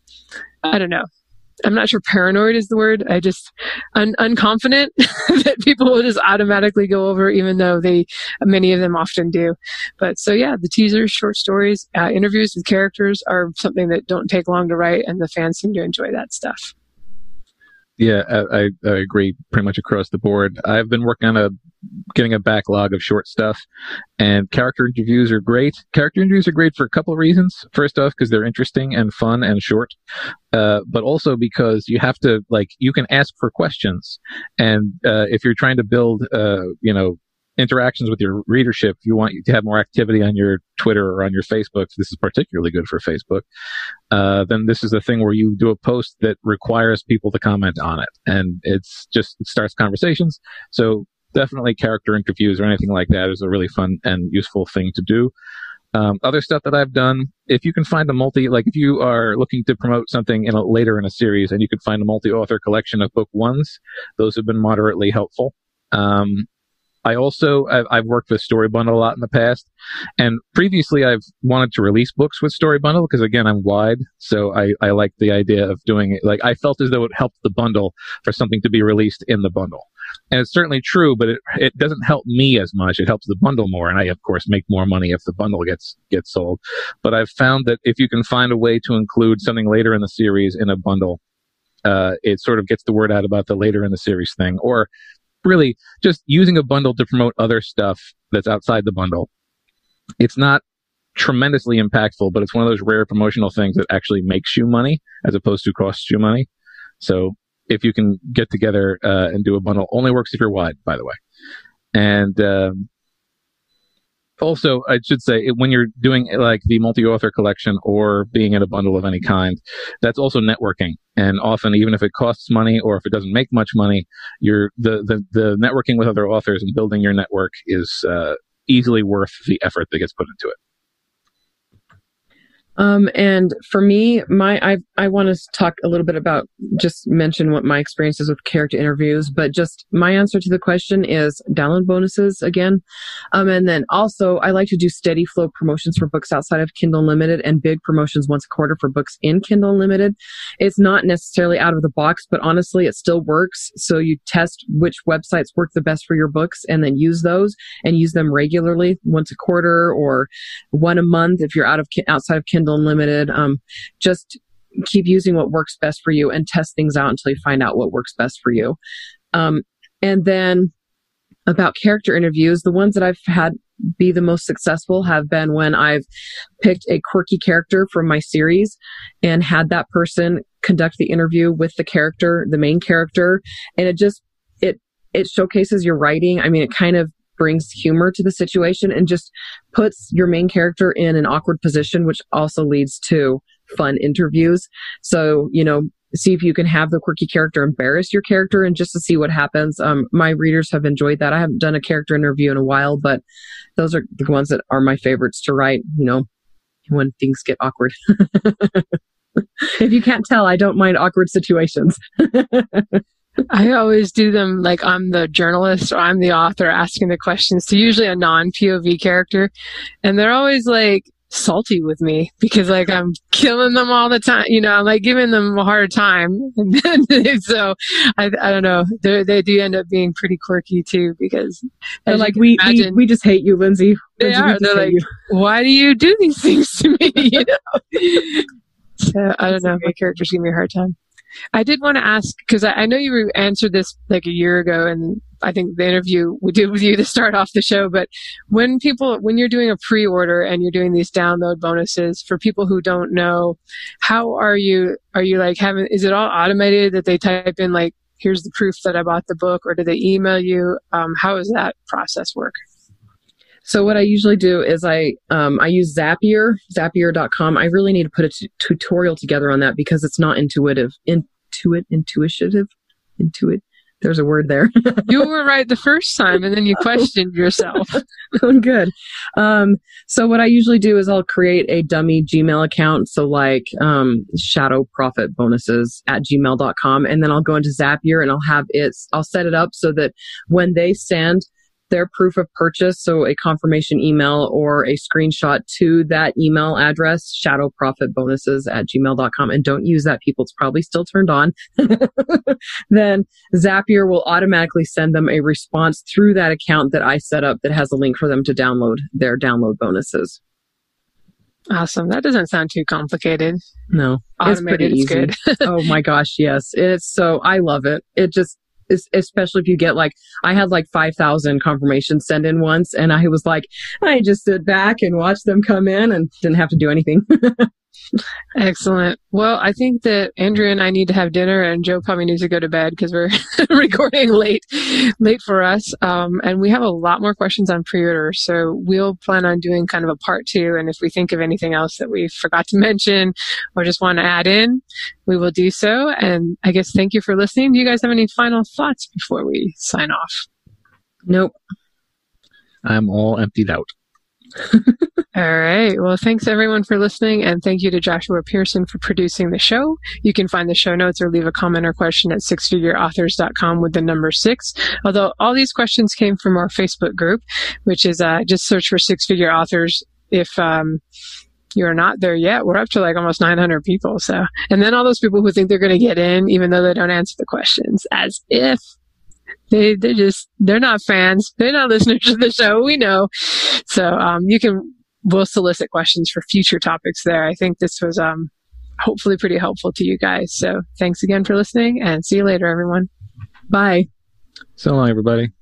I don't know, I'm not sure paranoid is the word, I just, un- unconfident that people will just automatically go over, even though they, many of them often do. But so yeah, the teasers, short stories, uh, interviews with characters are something that don't take long to write, and the fans seem to enjoy that stuff. Yeah, I, I agree pretty much across the board. I've been working on a getting a backlog of short stuff, and character interviews are great. Character interviews are great for a couple of reasons. First off, because they're interesting and fun and short, uh, but also because you have to, like, you can ask for questions. And uh, if you're trying to build, uh, you know, interactions with your readership, you want to have more activity on your Twitter or on your Facebook. This is particularly good for Facebook. Uh, then this is a thing where you do a post that requires people to comment on it, and it's just, it starts conversations. So definitely character interviews or anything like that is a really fun and useful thing to do. Um, other stuff that I've done, if you can find a multi, like if you are looking to promote something in a, later in a series and you can find a multi-author collection of book ones, those have been moderately helpful. Um, I also, I've, I've worked with Story Bundle a lot in the past, and previously I've wanted to release books with Story Bundle because, again, I'm wide, so I, I like the idea of doing it. Like, I felt as though it helped the bundle for something to be released in the bundle. And it's certainly true, but it, it doesn't help me as much. It helps the bundle more, and I, of course, make more money if the bundle gets gets sold. But I've found that if you can find a way to include something later in the series in a bundle, uh, it sort of gets the word out about the later in the series thing, or really just using a bundle to promote other stuff that's outside the bundle. It's not tremendously impactful, but it's one of those rare promotional things that actually makes you money as opposed to costs you money. So if you can get together uh, and do a bundle, only works if you're wide, by the way. And um, also, I should say, when you're doing like the multi-author collection or being in a bundle of any kind, that's also networking. And often, even if it costs money or if it doesn't make much money, you're, the, the, the networking with other authors and building your network is uh, easily worth the effort that gets put into it. Um, and for me, my, I, I want to talk a little bit about, just mention what my experience is with character interviews, but just my answer to the question is download bonuses again. Um, and then also I like to do steady flow promotions for books outside of Kindle Unlimited and big promotions once a quarter for books in Kindle Unlimited. It's not necessarily out of the box, but honestly, it still works. So you test which websites work the best for your books and then use those and use them regularly, once a quarter or one a month if you're out of, outside of Kindle Unlimited. Um, just keep using what works best for you and test things out until you find out what works best for you. Um, and then about character interviews, the ones that I've had be the most successful have been when I've picked a quirky character from my series and had that person conduct the interview with the character, the main character. And it just, it, it showcases your writing. I mean, it kind of brings humor to the situation and just puts your main character in an awkward position, which also leads to fun interviews. So, you know, see if you can have the quirky character embarrass your character and just to see what happens. Um, my readers have enjoyed that. I haven't done a character interview in a while, but those are the ones that are my favorites to write, you know, when things get awkward. If you can't tell, I don't mind awkward situations. I always do them like I'm the journalist or I'm the author asking the questions to usually a non-P O V character. And they're always like salty with me because like I'm killing them all the time. You know, I'm like giving them a hard time. And then, so I, I don't know. They they do end up being pretty quirky too because they're like, we, we we just hate you, Lindsay. They Lindsay, are. They're like, you. Why do you do these things to me? You know? So I don't know. My characters give me a hard time. I did want to ask, because I, I know you answered this like a year ago, and I think the interview we did with you to start off the show, but when people, when you're doing a pre-order and you're doing these download bonuses, for people who don't know, how are you, are you like having, is it all automated that they type in like, here's the proof that I bought the book, or do they email you? Um, how does that process work? So what I usually do is I um, I use Zapier, Zapier dot com. I really need to put a t- tutorial together on that because it's not intuitive. Intuit, intuitive, intuit. There's a word there. You were right the first time, and then you questioned yourself. Oh, good. Um, so what I usually do is I'll create a dummy Gmail account, so like um, shadow profit bonuses at gmail dot com, and then I'll go into Zapier and I'll have it. I'll set it up so that when they send their proof of purchase, so a confirmation email or a screenshot to that email address, shadowprofitbonuses at gmail dot com. And don't use that, people. It's probably still turned on. Then Zapier will automatically send them a response through that account that I set up that has a link for them to download their download bonuses. Awesome. That doesn't sound too complicated. No. Automated, it's pretty easy. It's good. Oh my gosh, yes. It's so, I love it. It just, especially if you get like, I had like five thousand confirmations sent in once, and I was like, I just stood back and watched them come in and didn't have to do anything. Excellent. Well, I think that Andrea and I need to have dinner, and Joe probably needs to go to bed because we're recording late, late for us. Um, and we have a lot more questions on pre-order, so we'll plan on doing kind of a part two. And if we think of anything else that we forgot to mention or just want to add in, we will do so. And I guess thank you for listening. Do you guys have any final thoughts before we sign off? Nope. I'm all emptied out. All right. Well, thanks everyone for listening, and thank you to Joshua Pearson for producing the show. You can find the show notes or leave a comment or question at six figure authors dot com with the number six. Although all these questions came from our Facebook group, which is uh, just search for Six Figure Authors. If um, you're not there yet, we're up to like almost nine hundred people. So, and then all those people who think they're going to get in, even though they don't answer the questions, as if. They, they just, they're not fans. They're not listeners to the show. We know. So, um, you can, we'll solicit questions for future topics there. I think this was, um, hopefully pretty helpful to you guys. So thanks again for listening, and see you later, everyone. Bye. So long, everybody.